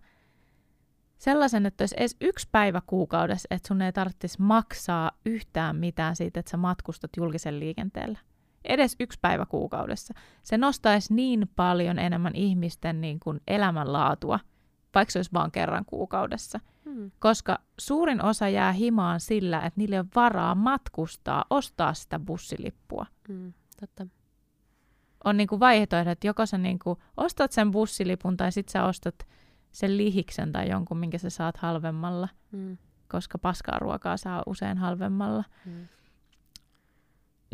sellaisen, että olisi edes yksi päivä kuukaudessa, että sun ei tarvitsisi maksaa yhtään mitään siitä, että sä matkustat julkisen liikenteellä. Edes yksi päivä kuukaudessa. Se nostaisi niin paljon enemmän ihmisten niinku elämänlaatua, vaikka se olisi vaan kerran kuukaudessa. Koska suurin osa jää himaan sillä, että niille on varaa matkustaa, ostaa sitä bussilippua. Totta. On niinku vaihtoehto, että joko sä niinku ostat sen bussilipun tai sit sä ostat sen lihiksen tai jonkun, minkä sä saat halvemmalla, koska paskaa ruokaa saa usein halvemmalla.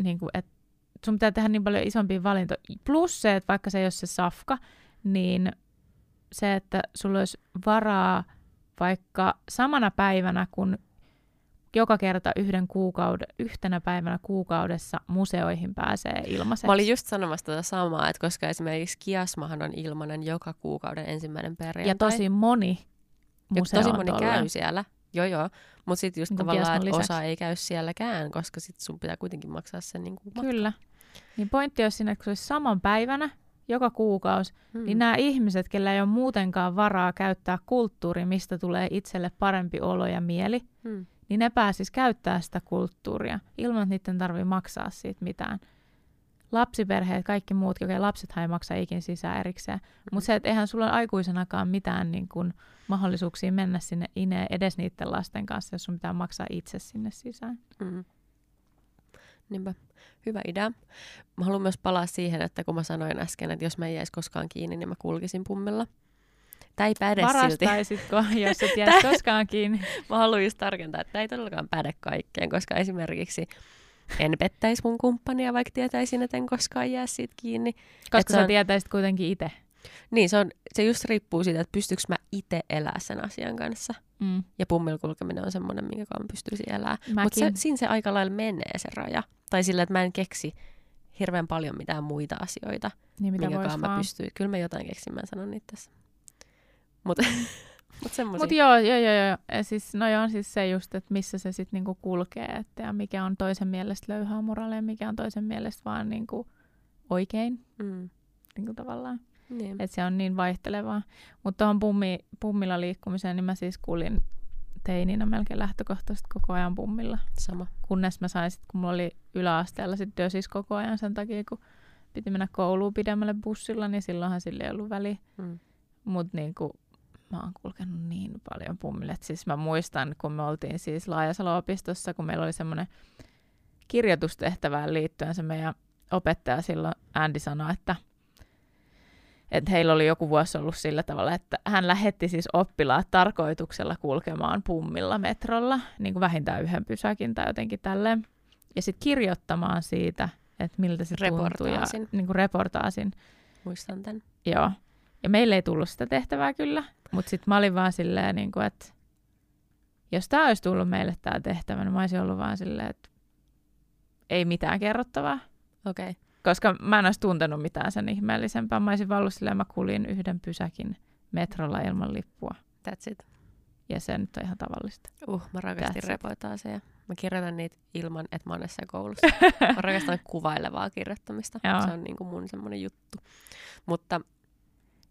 Niin kuin, et sun pitää tehdä niin paljon isompia valintoja. Plus se, että vaikka se ei ole se safka, niin se, että sulla olisi varaa vaikka samana päivänä, kun joka kerta yhtenä päivänä kuukaudessa museoihin pääsee ilmaiseksi. Mä olin just sanomassa tätä samaa, että koska esimerkiksi Kiasmahan on ilmainen joka kuukauden ensimmäinen perjantai. Ja tosi moni museo on käy siellä. Joo. Mutta sitten just niin tavallaan, että osa ei käy sielläkään, koska sitten sun pitää kuitenkin maksaa sen niin matka. Kyllä. Niin pointti on siinä, että kun se olisi saman päivänä, joka kuukausi, niin nämä ihmiset, kellä ei ole muutenkaan varaa käyttää kulttuuri, mistä tulee itselle parempi olo ja mieli, niin ne pääsis käyttää sitä kulttuuria ilman, että niiden tarvii maksaa siitä mitään. Lapsiperheet, kaikki muut, lapsethan ei maksa ikin sisään erikseen. Mutta se, että eihän sulla aikuisenakaan mitään niin kun, mahdollisuuksia mennä sinne edes niiden lasten kanssa, jos sun pitää maksaa itse sinne sisään. Niinpä. Hyvä idea. Mä haluan myös palaa siihen, että kun mä sanoin äsken, että jos mä ei jäisi koskaan kiinni, niin mä kulkisin pummilla. Tää ei päde silti. Varastaisitko, jos et jäisi koskaan kiinni? Mä haluan just tarkentaa, että tää ei todellakaan päde kaikkeen, koska esimerkiksi en pettäisi mun kumppania, vaikka tietäisin, että en koskaan jää siitä kiinni. Koska sä tietäisit kuitenkin itse. Niin, se just riippuu siitä, että pystyykö mä itse elää sen asian kanssa. Ja pummilla kulkeminen on semmoinen, minkä mä pystyisin elää. Mutta siinä se aika lailla menee se raja. Tai sillä, että mä en keksi hirveän paljon mitään muita asioita, niin, mitä minkäkaan mä pystyin. Kyllä mä jotain keksin, mä en sano niitä tässä. Mutta joo. Siis, siis se just, että missä se sitten niinku kulkee, että ja mikä on toisen mielestä löyhää moraalia, mikä on toisen mielestä vaan niinku oikein. Niinku tavallaan. Niin. Että se on niin vaihtelevaa. Mutta tuohon pummilla liikkumiseen, niin mä siis kulin teininä melkein lähtökohtaisesti koko ajan pummilla. Sama. Kunnes mä sain sitten, kun mulla oli yläasteella sit dösis koko ajan sen takia, kun piti mennä kouluun pidemmälle bussilla, niin silloinhan sille ei ollut väliä. Mut niinku, mä oon kulkenut niin paljon pummille. Et siis mä muistan, kun me oltiin siis Laajasalo-opistossa, kun meillä oli semmoinen kirjoitustehtävään liittyen se meidän opettaja silloin Andy sanoi, että heillä oli joku vuosi ollut sillä tavalla, että hän lähetti siis oppilaat tarkoituksella kulkemaan pummilla metrolla, niin kuin vähintään yhden pysäkin tai jotenkin tälleen, ja sitten kirjoittamaan siitä, että miltä se tuntui. Ja niin kuin reportaasin. Muistan tämän. Joo. Ja meille ei tullut sitä tehtävää kyllä, mutta sitten mä olin vaan silleen, niin kuin, että jos tämä olisi tullut meille tämä tehtävä, niin mä olisin ollut vaan silleen, että ei mitään kerrottavaa. Okei. Koska mä en olisi tuntenut mitään sen ihmeellisempää. Mä olisin vaan ollut silleen, mä kulin yhden pysäkin metrolla ilman lippua. That's it. Ja se nyt on ihan tavallista. Mä rakastin reportaaseja. Mä kirjoitan niitä ilman, että mä oon näissä koulussa. Mä rakastan kuvailevaa kirjoittamista. Se on niin kuin mun semmoinen juttu. Mutta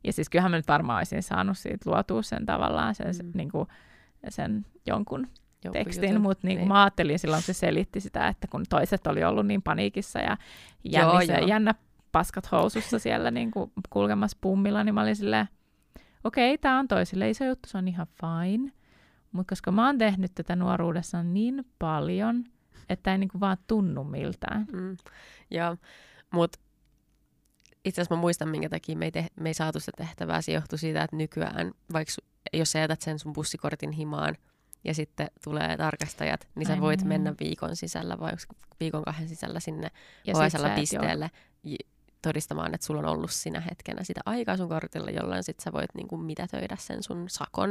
ja siis kyllähän mä nyt varmaan olisin saanut siitä luotua sen tavallaan sen, niin kuin, sen jonkun tekstin, mutta niin mä ajattelin silloin, kun se selitti sitä, että kun toiset oli ollut niin paniikissa ja jännä paskat housussa siellä niin kuin kulkemassa pummilla, niin mä olin silleen, okei, tää on toisille iso juttu, se on ihan fine, mutta koska mä oon tehnyt tätä nuoruudessa niin paljon, että ei niin kuin vaan tunnu miltään. Joo, mutta itse asiassa mä muistan, minkä takia me ei saatu sitä tehtävää. Se johtui siitä, että nykyään, vaikka jos sä jätät sen sun bussikortin himaan ja sitten tulee tarkastajat, niin sä voit mennä viikon sisällä vai viikon 2 sisällä sinne HSL-pisteelle todistamaan, että sulla on ollut sinä hetkenä sitä aikaa sun kortilla, jolloin sit sä voit niinku mitätöidä sen sun sakon.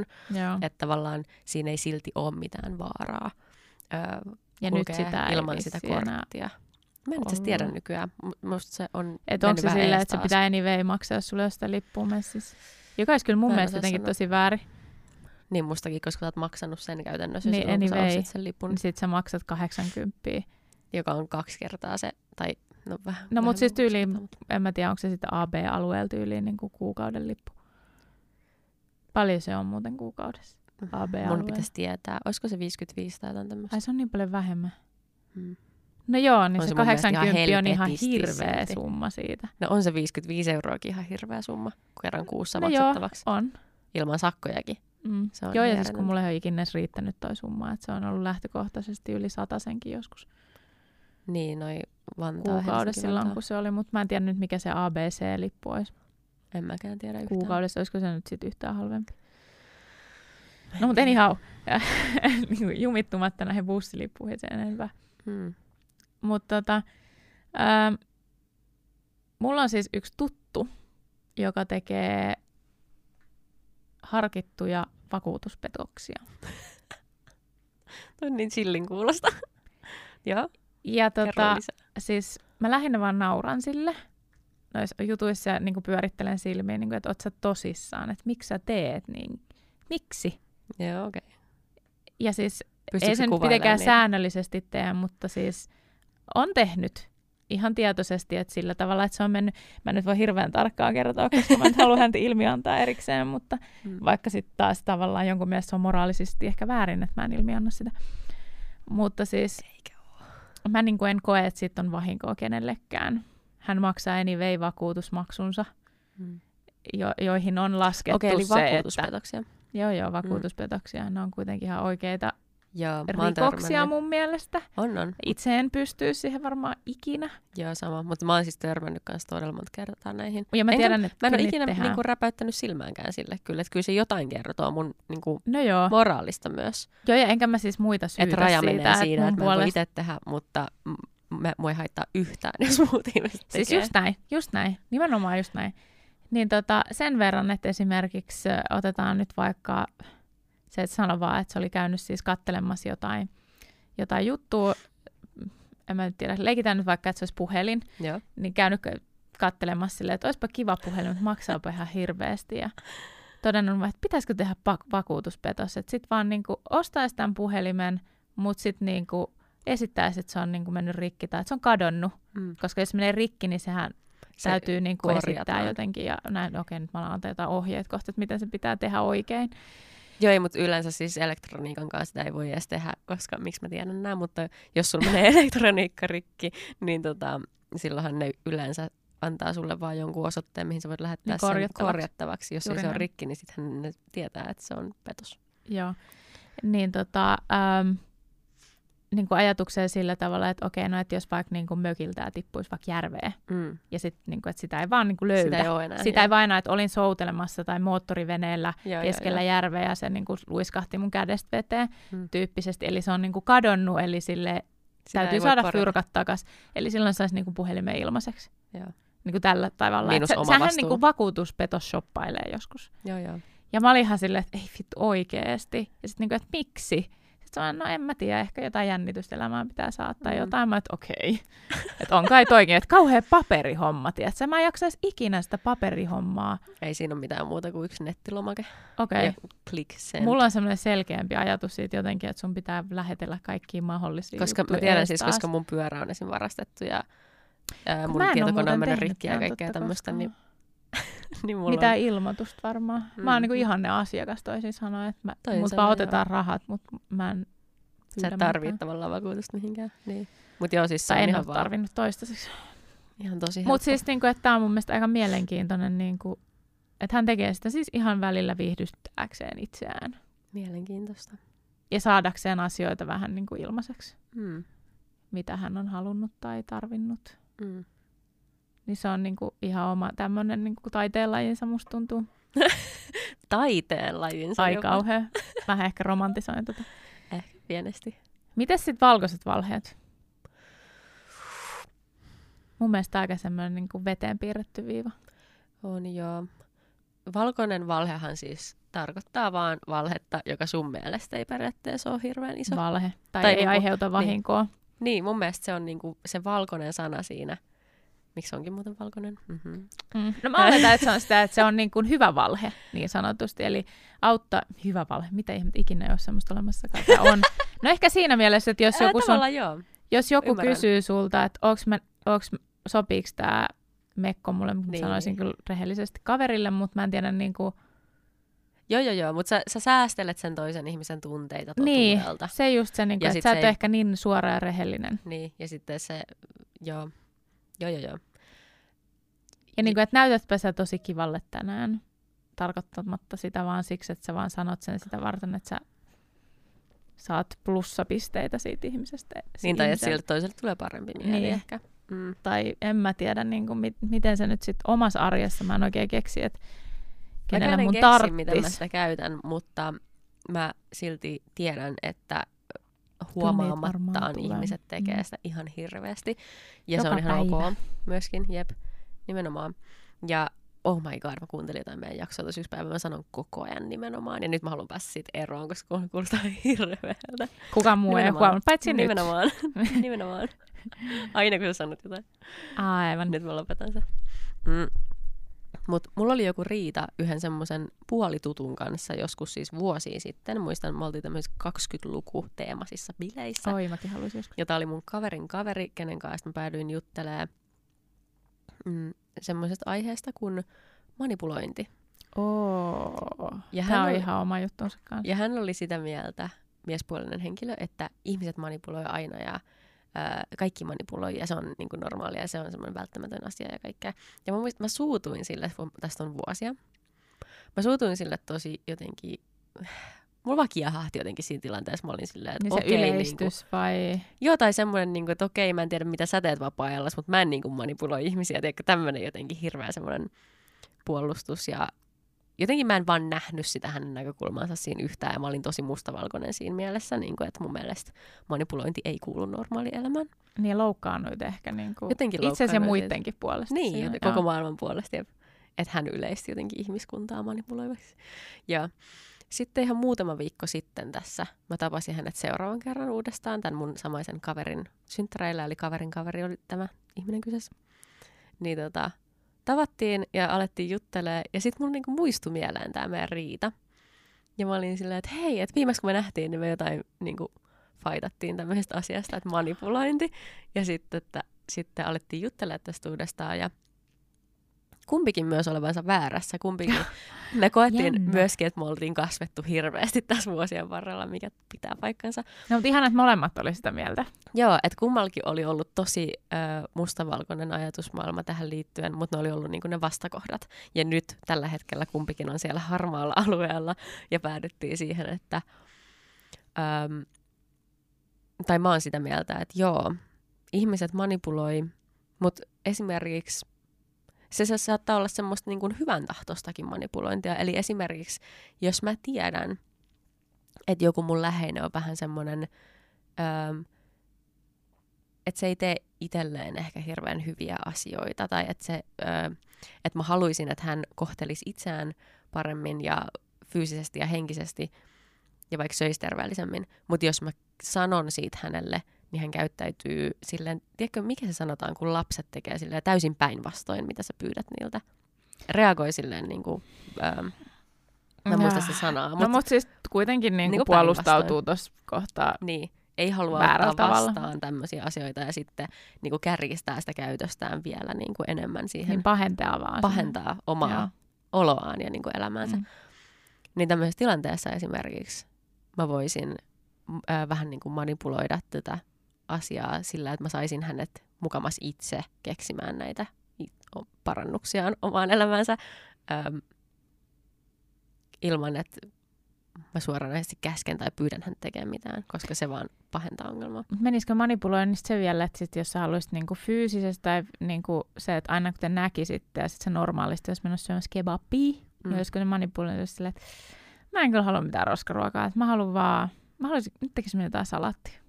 Että tavallaan siinä ei silti ole mitään vaaraa ja nyt sitä ilman sitä korttia. Mä en itse tiedä nykyään. Musta se on et onko se sillä, että se pitää anyway maksaa, jos sulla on sitä lippua messissä? Joka olisi kyllä mun mielestä jotenkin tosi väärin. Niin mustakin, koska sä oot maksanut sen käytännössä, niin silloin anyway, kun sä ostit sen lipun. Niin sit sä maksat 80, joka on 2 kertaa se. Tai, no vähän, no mutta siis tyyliin, en mä tiedä, onko se sitten AB-alueella tyyliin niin kuin kuukauden lippu. Paljon se on muuten kuukaudessa AB-alueella. Mun pitäisi tietää. Olisiko se 55 tai jotain tämmöistä? Ai se on niin paljon vähemmän. No joo, niin se 80 on ihan hirveä summa siitä. No on se 55 euroakin ihan hirveä summa, kun kerran kuussa maksettavaksi. Joo, on. Ilman sakkojakin. Joo, ja siis kun mulle ei ole ikinä riittänyt toi summa, että se on ollut lähtökohtaisesti yli 100 joskus. Niin, noi Vantaa. Kuukaudessa silloin, kun se oli, mutta mä en tiedä nyt, mikä se ABC-lippu olisi. En mäkään tiedä yhtään. Kuukaudessa, olisiko se nyt sitten yhtään halvempi? No mutta anyhow, jumittumatta näihin bussilippuihin sen enempää. Hmm. Mutta mulla on siis yksi tuttu, joka tekee harkittuja vakuutuspetoksia. Toi on niin chillin kuulosta. Joo, ja siis mä lähinnä vaan nauran sille noissa jutuissa ja niin pyörittelen silmiä, niin että oot sä tosissaan, että miksi sä teet, niin miksi? Joo, okei. Okay. Ja siis pystytkö ei sen mitenkään niin säännöllisesti tee, mutta siis on tehnyt ihan tietoisesti, että sillä tavalla, että se on mennyt, mä nyt voi hirveän tarkkaan kertoa, koska mä en halua häntä ilmiantaa erikseen, mutta vaikka sitten taas tavallaan jonkun mielestä se on moraalisesti ehkä väärin, että mä en ilmianna sitä. Mutta siis mä niin kuin en koe, että siitä on vahinkoa kenellekään. Hän maksaa anyway-vakuutusmaksunsa, joihin on laskettu se, että... Okei, eli vakuutuspetoksia. Joo, vakuutuspetoksia. Ne on kuitenkin ihan oikeita rikoksia mun mielestä. On. Itse en pysty siihen varmaan ikinä. Joo, sama. Mutta mä oon siis törmännyt kanssa todella monta kertaa näihin. Ja mä tiedän, että mä en ole ikinä niinku räpäyttänyt silmäänkään sille. Kyllä, että kyllä se jotain kertoo mun niinku moraalista myös. Joo, ja enkä mä siis muita syytä siitä. Että raja menee siinä, että mä en voi itse tehdä, mutta... Mua ei haittaa yhtään, jos muut ihmiset tekee. Siis just näin. Nimenomaan just näin. Niin sen verran, että esimerkiksi otetaan nyt vaikka se, että sano vaan, että se oli käynyt siis kattelemassa jotain juttua. En mä nyt tiedä, leikitään nyt vaikka, että se olisi puhelin. Joo. Niin käynyt kattelemassa silleen, että olisipa kiva puhelin, mutta maksaapa ihan hirveästi. Ja todennut vaan, että pitäisikö tehdä vakuutuspetos. Että sit vaan niinku ostaisi tämän puhelimen, mut sit niinku... esittäisi, että se on niin kuin mennyt rikki tai että se on kadonnut. Mm. Koska jos se menee rikki, niin sehän se täytyy niin kuin esittää jotenkin. Ja näin, okei, nyt mä alan antaa jotain ohjeet kohta, että miten se pitää tehdä oikein. Joo, mutta yleensä siis elektroniikan kanssa sitä ei voi edes tehdä, koska miksi mä tiedän nämä, mutta jos sulla menee elektroniikka rikki, niin silloinhan ne yleensä antaa sulle vaan jonkun osoitteen, mihin sä voit lähettää niin korjattavaksi. Jos ei se on rikki, niin sitten ne tietää, että se on petos. Joo, niin niin kuin ajatukseen sillä tavalla, että okei, no että jos vaikka niin kuin mökiltään tippuisi vaikka järveen, ja sitten niin kuin, että sitä ei vaan niin kuin löydä. Sitä ei ole enää. Sitä ei vaan enää, että olin soutelemassa tai moottoriveneellä keskellä järveä ja se niin kuin luiskahti mun kädestä veteen tyyppisesti. Eli se on niin kuin kadonnut, eli sille täytyy saada fyrkat takaisin. Eli silloin saisi niin kuin puhelimen ilmaiseksi. Joo. Niin kuin tällä tavalla. Minus oma vastuu. Sähän niin kuin vakuutuspetos shoppailee joskus. Joo. Ja mä olin ihan silleen, että ei vittu oikeesti. Ja sitten niin kuin, että miksi? No en mä tiedä, ehkä jotain jännitystelämää pitää saattaa jotain. Mä että okei. Että on kai toikin, että kauhea paperihomma, tiedätkö? Mä en jaksaisi ikinä sitä paperihommaa. Ei siinä ole mitään muuta kuin yksi nettilomake. Okei. Okay. Mulla on semmoinen selkeämpi ajatus siitä jotenkin, että sun pitää lähetellä kaikkiin mahdollisiin juttuja. Koska mä tiedän siis, koska mun pyörä on esim. Varastettu ja mun tietokone on mennyt rikki ja kaikkea tämmöistä. Niin, niin mitä on... ilmoitusta varmaan. Mä oon niinku ihanne asiakas toisin sanoen, että mut vaan otetaan rahat, mut mä en... Sä et tarvii tavallaan vakuutusta mihinkään. Niin. Mut joo, siis se on ihan tarvinnut toistaiseksi. Ihan tosi helppo. Mut siis niinku, että tää on mun mielestä aika mielenkiintoinen, niinku, että hän tekee sitä siis ihan välillä viihdyttääkseen itseään. Mielenkiintoista. Ja saadakseen asioita vähän niinku ilmaiseksi. Mitä hän on halunnut tai tarvinnut. Niin se on niinku ihan oma tämmönen niinku taiteenlajinsa musta tuntuu. Taiteenlajinsa? Ai kauhea. Vähän ehkä romantisoin tota. Ehkä pienesti. Mites sit valkoiset valheet? Mun mielestä aika semmoinen niinku veteen piirretty viiva. On joo. Valkoinen valhehan siis tarkoittaa vaan valhetta, joka sun mielestä ei periaatteessa ole hirveän iso. Valhe. Tai ei niinku, aiheuta vahinkoa. Niin, mun mielestä se on niinku se valkoinen sana siinä. Miksi onkin muuten valkoinen? No mä oletan, että se on sitä, että se on niin kuin hyvä valhe, niin sanotusti. Eli auttaa, hyvä valhe, mitä ikinä ei ole semmoista olemassakaan. On. No ehkä siinä mielessä, että jos joku, kysyy sulta, että sopiiko tämä mekko mulle, niin. Sanoisin kyllä rehellisesti kaverille, mutta mä en tiedä niin kuin... Joo, mutta sä säästelet sen toisen ihmisen tunteita totuudelta. Niin, se just se, niin kuin, että sä et ole ehkä niin suora ja rehellinen. Niin, ja sitten se, joo. Joo. Ja niin kuin, että näytätpä sä tosi kivalle tänään, tarkoittamatta sitä vaan siksi, että sä vaan sanot sen sitä varten, että sä saat plussapisteitä siitä ihmisestä. Niin, tai että sille toiselle tulee parempi mieli ehkä. Tai en mä tiedä, niin kuin, miten se nyt sitten omassa arjessa, mä en oikein keksi, että kenellä mun tarttis. Mä sitä käytän, mutta mä silti tiedän, että huomaamattaan ihmiset tekee sitä ihan hirveästi. Ja joka se on ihan päivä. Ok myöskin, jep, nimenomaan. Ja oh my god, mä kuuntelin jotain meidän jaksoa tossa yksi päivä, mä sanon koko ajan nimenomaan. Ja nyt mä haluan päästä siitä eroon, koska kuulostaa hirveältä. Kukaan muu ei huomannut, paitsi nyt. Nimenomaan. Aina kun sä sanot jotain. Aivan. Nyt mä lopetan sen. Mut mulla oli joku riita yhden semmoisen puolitutun kanssa joskus siis vuosia sitten. Muistan, mä oltiin tämmöisissä 20-luku teemaisissa bileissä. Oi, mäkin haluaisin joskus. Ja tää oli mun kaverin kaveri, kenen kanssa mä päädyin juttelemaan semmoisesta aiheesta kuin manipulointi. Ja tää on ihan oma juttunsa kanssa. Ja hän oli sitä mieltä, miespuolinen henkilö, että ihmiset manipuloi aina ja kaikki manipuloi ja se on niin kuin normaalia ja se on semmoinen välttämätön asia ja kaikkea. Ja mä suutuin sille, tästä on vuosia, mä suutuin sille tosi jotenkin, mulla vaan kiehahti jotenkin siinä tilanteessa, mä olin silleen, että niin okei. Se yleistys niin kuin, vai? Joo, tai semmoinen, niin kuin, että okei, mä en tiedä mitä sä teet vapaa-ajallasi, mutta mä en niin kuin manipuloi ihmisiä, että tämmöinen jotenkin hirveä semmoinen puolustus ja jotenkin mä en vaan nähnyt sitä hänen näkökulmansa siinä yhtään ja mä olin tosi mustavalkoinen siinä mielessä, niin kun, että mun mielestä manipulointi ei kuulu normaalielämään. Niin loukkaannuit ehkä niin kuin itsensä ja muidenkin puolesta. Niin, siinä, koko maailman puolesta. Että hän yleisti jotenkin ihmiskuntaa manipuloivaksi. Ja sitten ihan muutama viikko sitten tässä mä tapasin hänet seuraavan kerran uudestaan. Tämän mun samaisen kaverin synttäreillä, eli kaverin kaveri oli tämä ihminen kyseessä. Niin tavattiin ja alettiin juttelemaan ja sitten mulla niinku muistui mieleen tämä meidän riita. Ja mä olin silleen, että hei, että viimeksi kun me nähtiin, niin me jotain niinku fightattiin tämmöisestä asiasta, että manipulointi. Ja sitten alettiin juttelemaan tästä uudestaan ja kumpikin myös olevansa väärässä. Kumpikin me koettiin myöskin, että me oltiin kasvettu hirveästi tässä vuosien varrella, mikä pitää paikkansa. No mutta ihana, että molemmat oli sitä mieltä. Joo, että kummallakin oli ollut tosi mustavalkoinen ajatusmaailma tähän liittyen, mutta ne oli ollut niin kuin ne vastakohdat. Ja nyt tällä hetkellä kumpikin on siellä harmaalla alueella ja päädyttiin siihen, että tai mä oon sitä mieltä, että joo, ihmiset manipuloi, mutta esimerkiksi se saattaa olla semmoista niin kuin hyvän tahtostakin manipulointia. Eli esimerkiksi, jos mä tiedän, että joku mun läheinen on vähän semmoinen, että se ei tee itselleen ehkä hirveän hyviä asioita, tai että mä haluaisin, että hän kohtelisi itseään paremmin ja fyysisesti ja henkisesti, ja vaikka söisi terveellisemmin. Mutta jos mä sanon siitä hänelle, niin hän käyttäytyy silleen, tiedätkö mikä se sanotaan, kun lapset tekee silleen täysin päinvastoin, mitä sä pyydät niiltä. Reagoi silleen niin kuin, mä en muista se sanaa. No mutta siis kuitenkin niin kuin puolustautuu tuossa kohtaa. Niin, ei halua ottaa vastaan tämmöisiä asioita ja sitten niin kuin kärjistää sitä käytöstään vielä niin kuin enemmän siihen. Niin pahentaa vaan. Pahentaa omaa oloaan ja niin kuin elämäänsä. Niin tämmöisessä tilanteessa esimerkiksi mä voisin vähän niin kuin manipuloida tätä asiaa sillä, että mä saisin hänet mukamas itse keksimään näitä parannuksiaan omaan elämäänsä ilman, että mä suoranaisesti käsken tai pyydän hän tekemään mitään, koska se vaan pahentaa ongelmaa. Menisikö manipuloinnista se vielä, että sit jos sä haluaisit niinku fyysisesti tai niinku se, että aina kun te näkisitte ja sit se normaalisti olisi menossa syömässä kebabia, niin olisiko se manipuloinnista silleen, että mä en kyllä halua mitään roskaruokaa, että mä haluan vaan mä haluaisin, nyt tekisimme jotain salattia.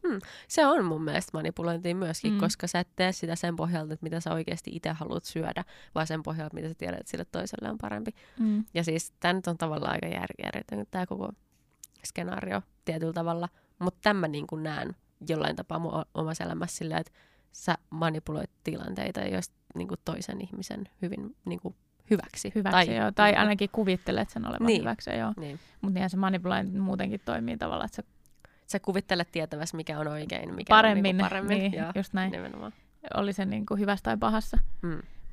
Se on mun mielestä manipulointia myöskin, koska sä et tee sitä sen pohjalta, että mitä sä oikeasti itse haluat syödä, vaan sen pohjalta, mitä sä tiedät, että sille toiselle on parempi. Ja siis tää nyt on tavallaan aika järjetön tää koko skenaario tietyllä tavalla, mutta tämän mä niin kuin näen jollain tapaa mun omassa elämässä silleen, että sä manipuloit tilanteita, joista niin kuin toisen ihmisen hyvin niin kuin hyväksi tai, joo, tai ainakin kuvittelet sen olevan niin, hyväksi, joo. Niin. Mutta niinhän se manipulointi muutenkin toimii tavallaan, että sä kuvittelet tietävässä, mikä on oikein, mikä paremmin, on niin paremmin. Niin, ja, just näin. Nimenomaan. Oli se niin kuin hyvässä tai pahassa.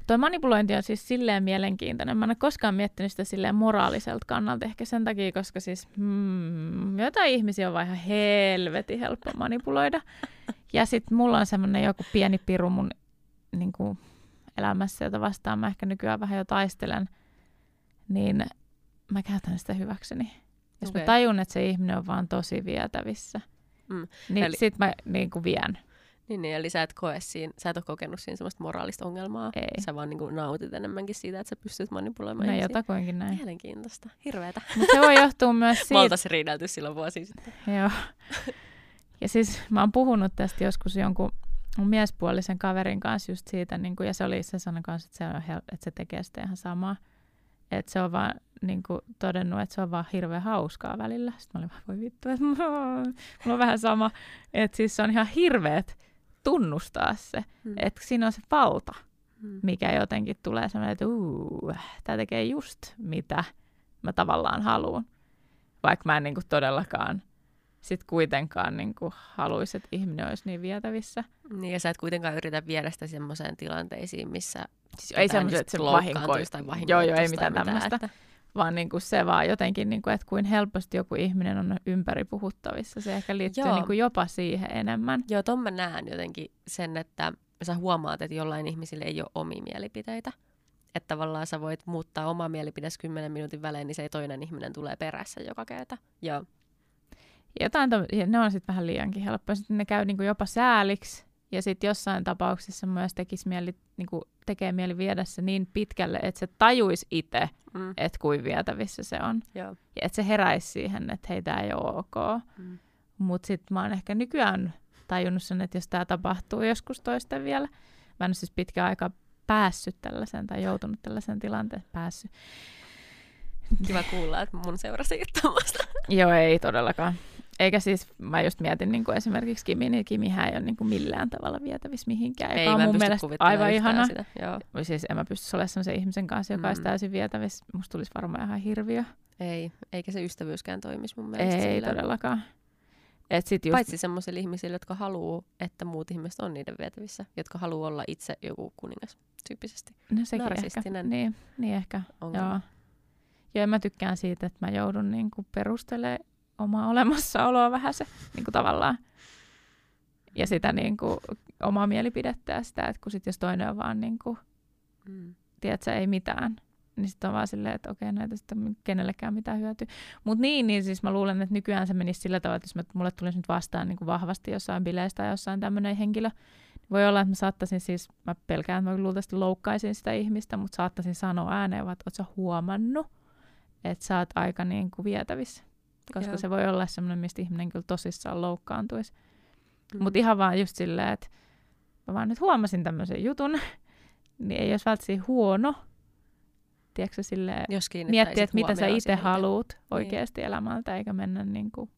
Tuo manipulointi on siis silleen mielenkiintoinen. Mä en ole koskaan miettinyt sitä silleen moraaliselta kannalta ehkä sen takia, koska siis jotain ihmisiä on vaan ihan helvetin helppo manipuloida. Ja sit mulla on semmoinen joku pieni piru mun niin kuin elämässä, jota vastaan mä ehkä nykyään vähän jo taistelen. Niin mä käytän sitä hyväkseni. Jos mä tajun, että se ihminen on vaan tosi vietävissä, niin sit mä niin kuin vien. Niin, eli sä et koe siinä, sä et ole kokenut siinä semmoista moraalista ongelmaa. Ei. Sä vaan niin kuin nautit enemmänkin siitä, että sä pystyt manipuloimaan. Mä jotakuinkin näin. Mielenkiintoista. Hirveetä. Mutta se voi johtua myös siitä. Me oltaisiin riidelty silloin vuosia sitten. Joo. Ja siis mä oon puhunut tästä joskus jonkun mun miespuolisen kaverin kanssa just siitä, niin kuin, ja se oli itse sanon kanssa, että se tekee sitä ihan samaa. Että se on vaan niin kuin todennut, että se on vaan hirveän hauskaa välillä. Sitten mä olin vaan, voi vittu, että mulla on vähän sama. Että siis se on ihan hirveet tunnustaa se. Että siinä on se valta, mikä jotenkin tulee semmoinen, että tää tekee just mitä mä tavallaan haluan. Vaikka mä en niin kuin todellakaan sit kuitenkaan niin kuin haluaisi, että ihminen olisi niin vietävissä. Niin, ja sä et kuitenkaan yritä viedä sitä semmoiseen tilanteisiin, missä siis ei semmoiset, että se vahinkoista tai vahinkoista. Joo, ei mitään tämmöistä. Että vaan niinku se vaan jotenkin, niinku, että kuin helposti joku ihminen on ympäri puhuttavissa. Se ehkä liittyy niinku jopa siihen enemmän. Joo, ton mä näen jotenkin sen, että sä huomaat, että jollain ihmisillä ei ole omia mielipiteitä. Että tavallaan sä voit muuttaa omaa mielipides 10 minuutin välein, niin se toinen ihminen tulee perässä joka kerta. Joo. Ne on sitten vähän liiankin helppoa. Sitten ne käy niinku jopa sääliksi. Ja sitten jossain tapauksessa myös tekee mieli viedä se niin pitkälle, että se tajuisi itse, että kuin vietävissä se on. Joo. Ja että se heräisi siihen, että hei, tää ei ole ok. Mutta sitten mä oon ehkä nykyään tajunnut sen, että jos tää tapahtuu joskus toisten vielä. Mä en ole siis pitkän aikaa päässyt tällaiseen tai joutunut tällaiseen tilanteeseen. Kiva kuulla, että mun seurasi juttamasta. Joo, ei todellakaan. Eikä siis, mä just mietin niin kuin esimerkiksi Kimi, niin Kimihän ei ole niin kuin millään tavalla vietävissä mihinkään. Ei, mä en pysty kuvittamaan aivan ihana. Sitä. Joo. Siis en mä pystyisi olemaan semmoisen ihmisen kanssa, joka olisi täysin vietävissä. Musta tulisi varmaan ihan hirviö. Ei, eikä se ystävyyskään toimisi mun mielestä. Ei todellakaan. Paitsi semmoisille ihmisille, jotka haluaa, että muut ihmiset on niiden vietävissä. Jotka haluaa olla itse joku kuningas tyyppisesti. No sekin narsistinen ehkä. Niin ehkä. Joo. Ja mä tykkään siitä, että mä joudun niin kuin perustelemaan omaa olemassaoloa vähän se niin kuin tavallaan. Ja sitä niin kuin omaa mielipidettä ja sitä, että kun sit jos toinen on vaan niin kuin, tiedätkö, ei mitään, niin sitten on vaan silleen, että okei, näitä sitten kenellekään mitään hyötyä. Mutta niin siis mä luulen, että nykyään se menisi sillä tavalla, että jos mulle tulisi nyt vastaan niin kuin vahvasti jossain bileistä tai jossain tämmöinen henkilö, voi olla, että mä saattaisin siis, mä pelkään, että mä luultavasti loukkaisin sitä ihmistä, mutta saattaisin sanoa ääneen, että oot sä huomannut, että sä oot aika niin kuin vietävissä. Koska se voi olla semmoinen, mistä ihminen kyllä tosissaan loukkaantuisi. Mutta ihan vaan just silleen, että mä vaan nyt huomasin tämmöisen jutun, niin ei olisi välttämättä huono, tiedätkö silleen, miettiä, että mitä sä itse haluut oikeasti elämältä, eikä mennä niinku.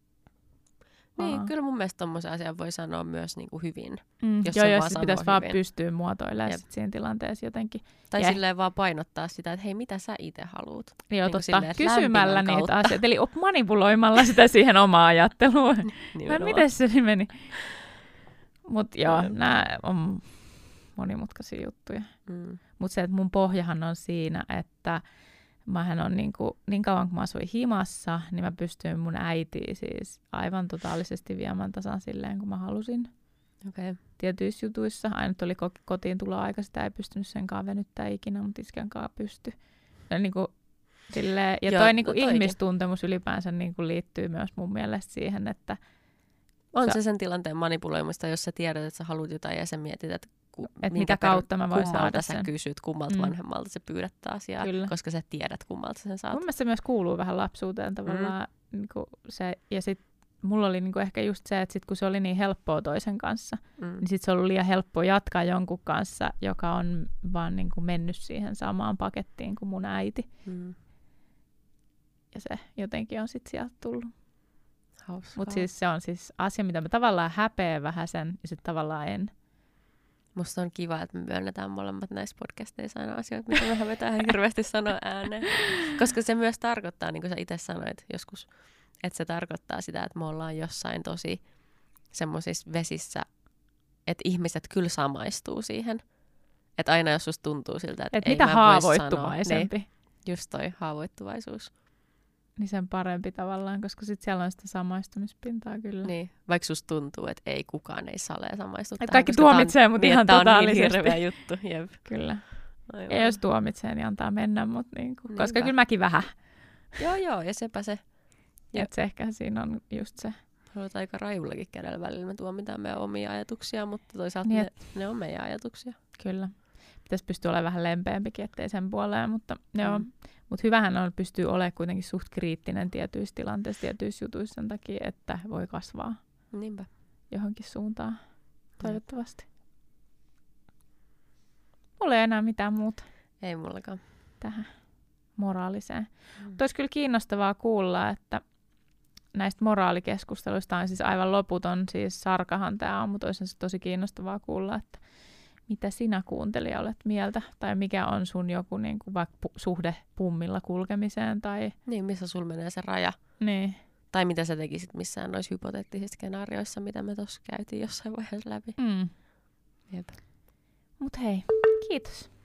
Niin, kyllä mun mielestä tommoisen asian voi sanoa myös niinku hyvin. Jos joo, jos pitäisi vaan pystyä muotoilemaan siinä tilanteessa jotenkin. Tai silleen vaan painottaa sitä, että hei, mitä sä itse haluut. Joo, niin totta. Kysymällä niitä asioita. Eli manipuloimalla sitä siihen omaa ajatteluun. Miten se meni? Mutta joo, nämä on monimutkaisia juttuja. Mutta se, että mun pohjahan on siinä, että mähän on niin kauan kun mä asuin himassa, niin mä pystyin mun äitiä siis aivan totaalisesti viemään tasan silleen, kun mä halusin. Okay. Tietyissä jutuissa. Aina oli kotiin tuloaika, sitä ei pystynyt senkaan venyttää ikinä, mutta iskenkaan pysty. Ja, ihmistuntemus ylipäänsä liittyy myös mun mielestä siihen, että on se sen tilanteen manipuloimista, jos sä tiedät, että sä haluat jotain ja sä mietit, että mitä kautta mä voin saada sen. Sä kysyt, kummalta vanhemmalta sä pyydät asiaa, koska sä tiedät, kummalta sen saat. Mun mielestä se myös kuuluu vähän lapsuuteen tavallaan. Se, ja sitten mulla oli ehkä just se, että sit kun se oli niin helppoa toisen kanssa, niin sit se oli liian helppoa jatkaa jonkun kanssa, joka on vaan mennyt siihen samaan pakettiin kuin mun äiti. Ja se jotenkin on sit sieltä tullut. Mutta siis se on siis asia, mitä mä tavallaan häpeän vähän sen ja sitten tavallaan en. Musta on kiva, että me myönnetään molemmat näissä podcasteissa aina asioita, mitä me hävetään hirveästi sanoa ääneen. Koska se myös tarkoittaa, niin kuin sä itse sanoit joskus, että se tarkoittaa sitä, että me ollaan jossain tosi semmoisissa vesissä, että ihmiset kyllä samaistuu siihen. Että aina jos susta tuntuu siltä, että ei mitä mä voi sanoa. Niin, just toi haavoittuvaisuus. Niin sen parempi tavallaan, koska sitten siellä on sitä samaistumispintaa kyllä. Niin, vaikka susta tuntuu, että ei kukaan ei salee samaistu. Että kaikki tuomitsee, mutta ihan totaalisesti. Tämä on niin hirveä juttu. Jep. Kyllä. Aivan. Ja jos tuomitsee, niin antaa mennä, mutta koska kyllä mäkin vähän. Joo, ja sepä se. Että se ehkä siinä on just se. Haluat aika rajullakin kädellä välillä. Me tuomitaan meidän omia ajatuksia, mutta toisaalta niin, ne on meidän ajatuksia. Kyllä. Pitäisi pystyä olemaan vähän lempeämpikin, ettei sen puoleen, mutta joo. Mut hyvähän on, pystyy olemaan kuitenkin suht kriittinen tietyissä tilanteissa, tietyissä jutuissa sen takia, että voi kasvaa. Niinpä. Johonkin suuntaan, toivottavasti. Mulla ei enää mitään muuta. Ei mullakaan. Tähän moraaliseen. Mutta olisi kyllä kiinnostavaa kuulla, että näistä moraalikeskusteluista on siis aivan loputon, siis sarkahan tämä on, mutta olisi se tosi kiinnostavaa kuulla, että mitä sinä kuuntelija olet mieltä, tai mikä on sun joku niin kuin vaikka suhde pummilla kulkemiseen, tai... Niin, missä sul menee se raja. Niin. Tai mitä sä tekisit missään noissa hypoteettisissa skenaarioissa, mitä me tuossa käytiin jossain vaiheessa läpi. Mm. Mut hei, kiitos.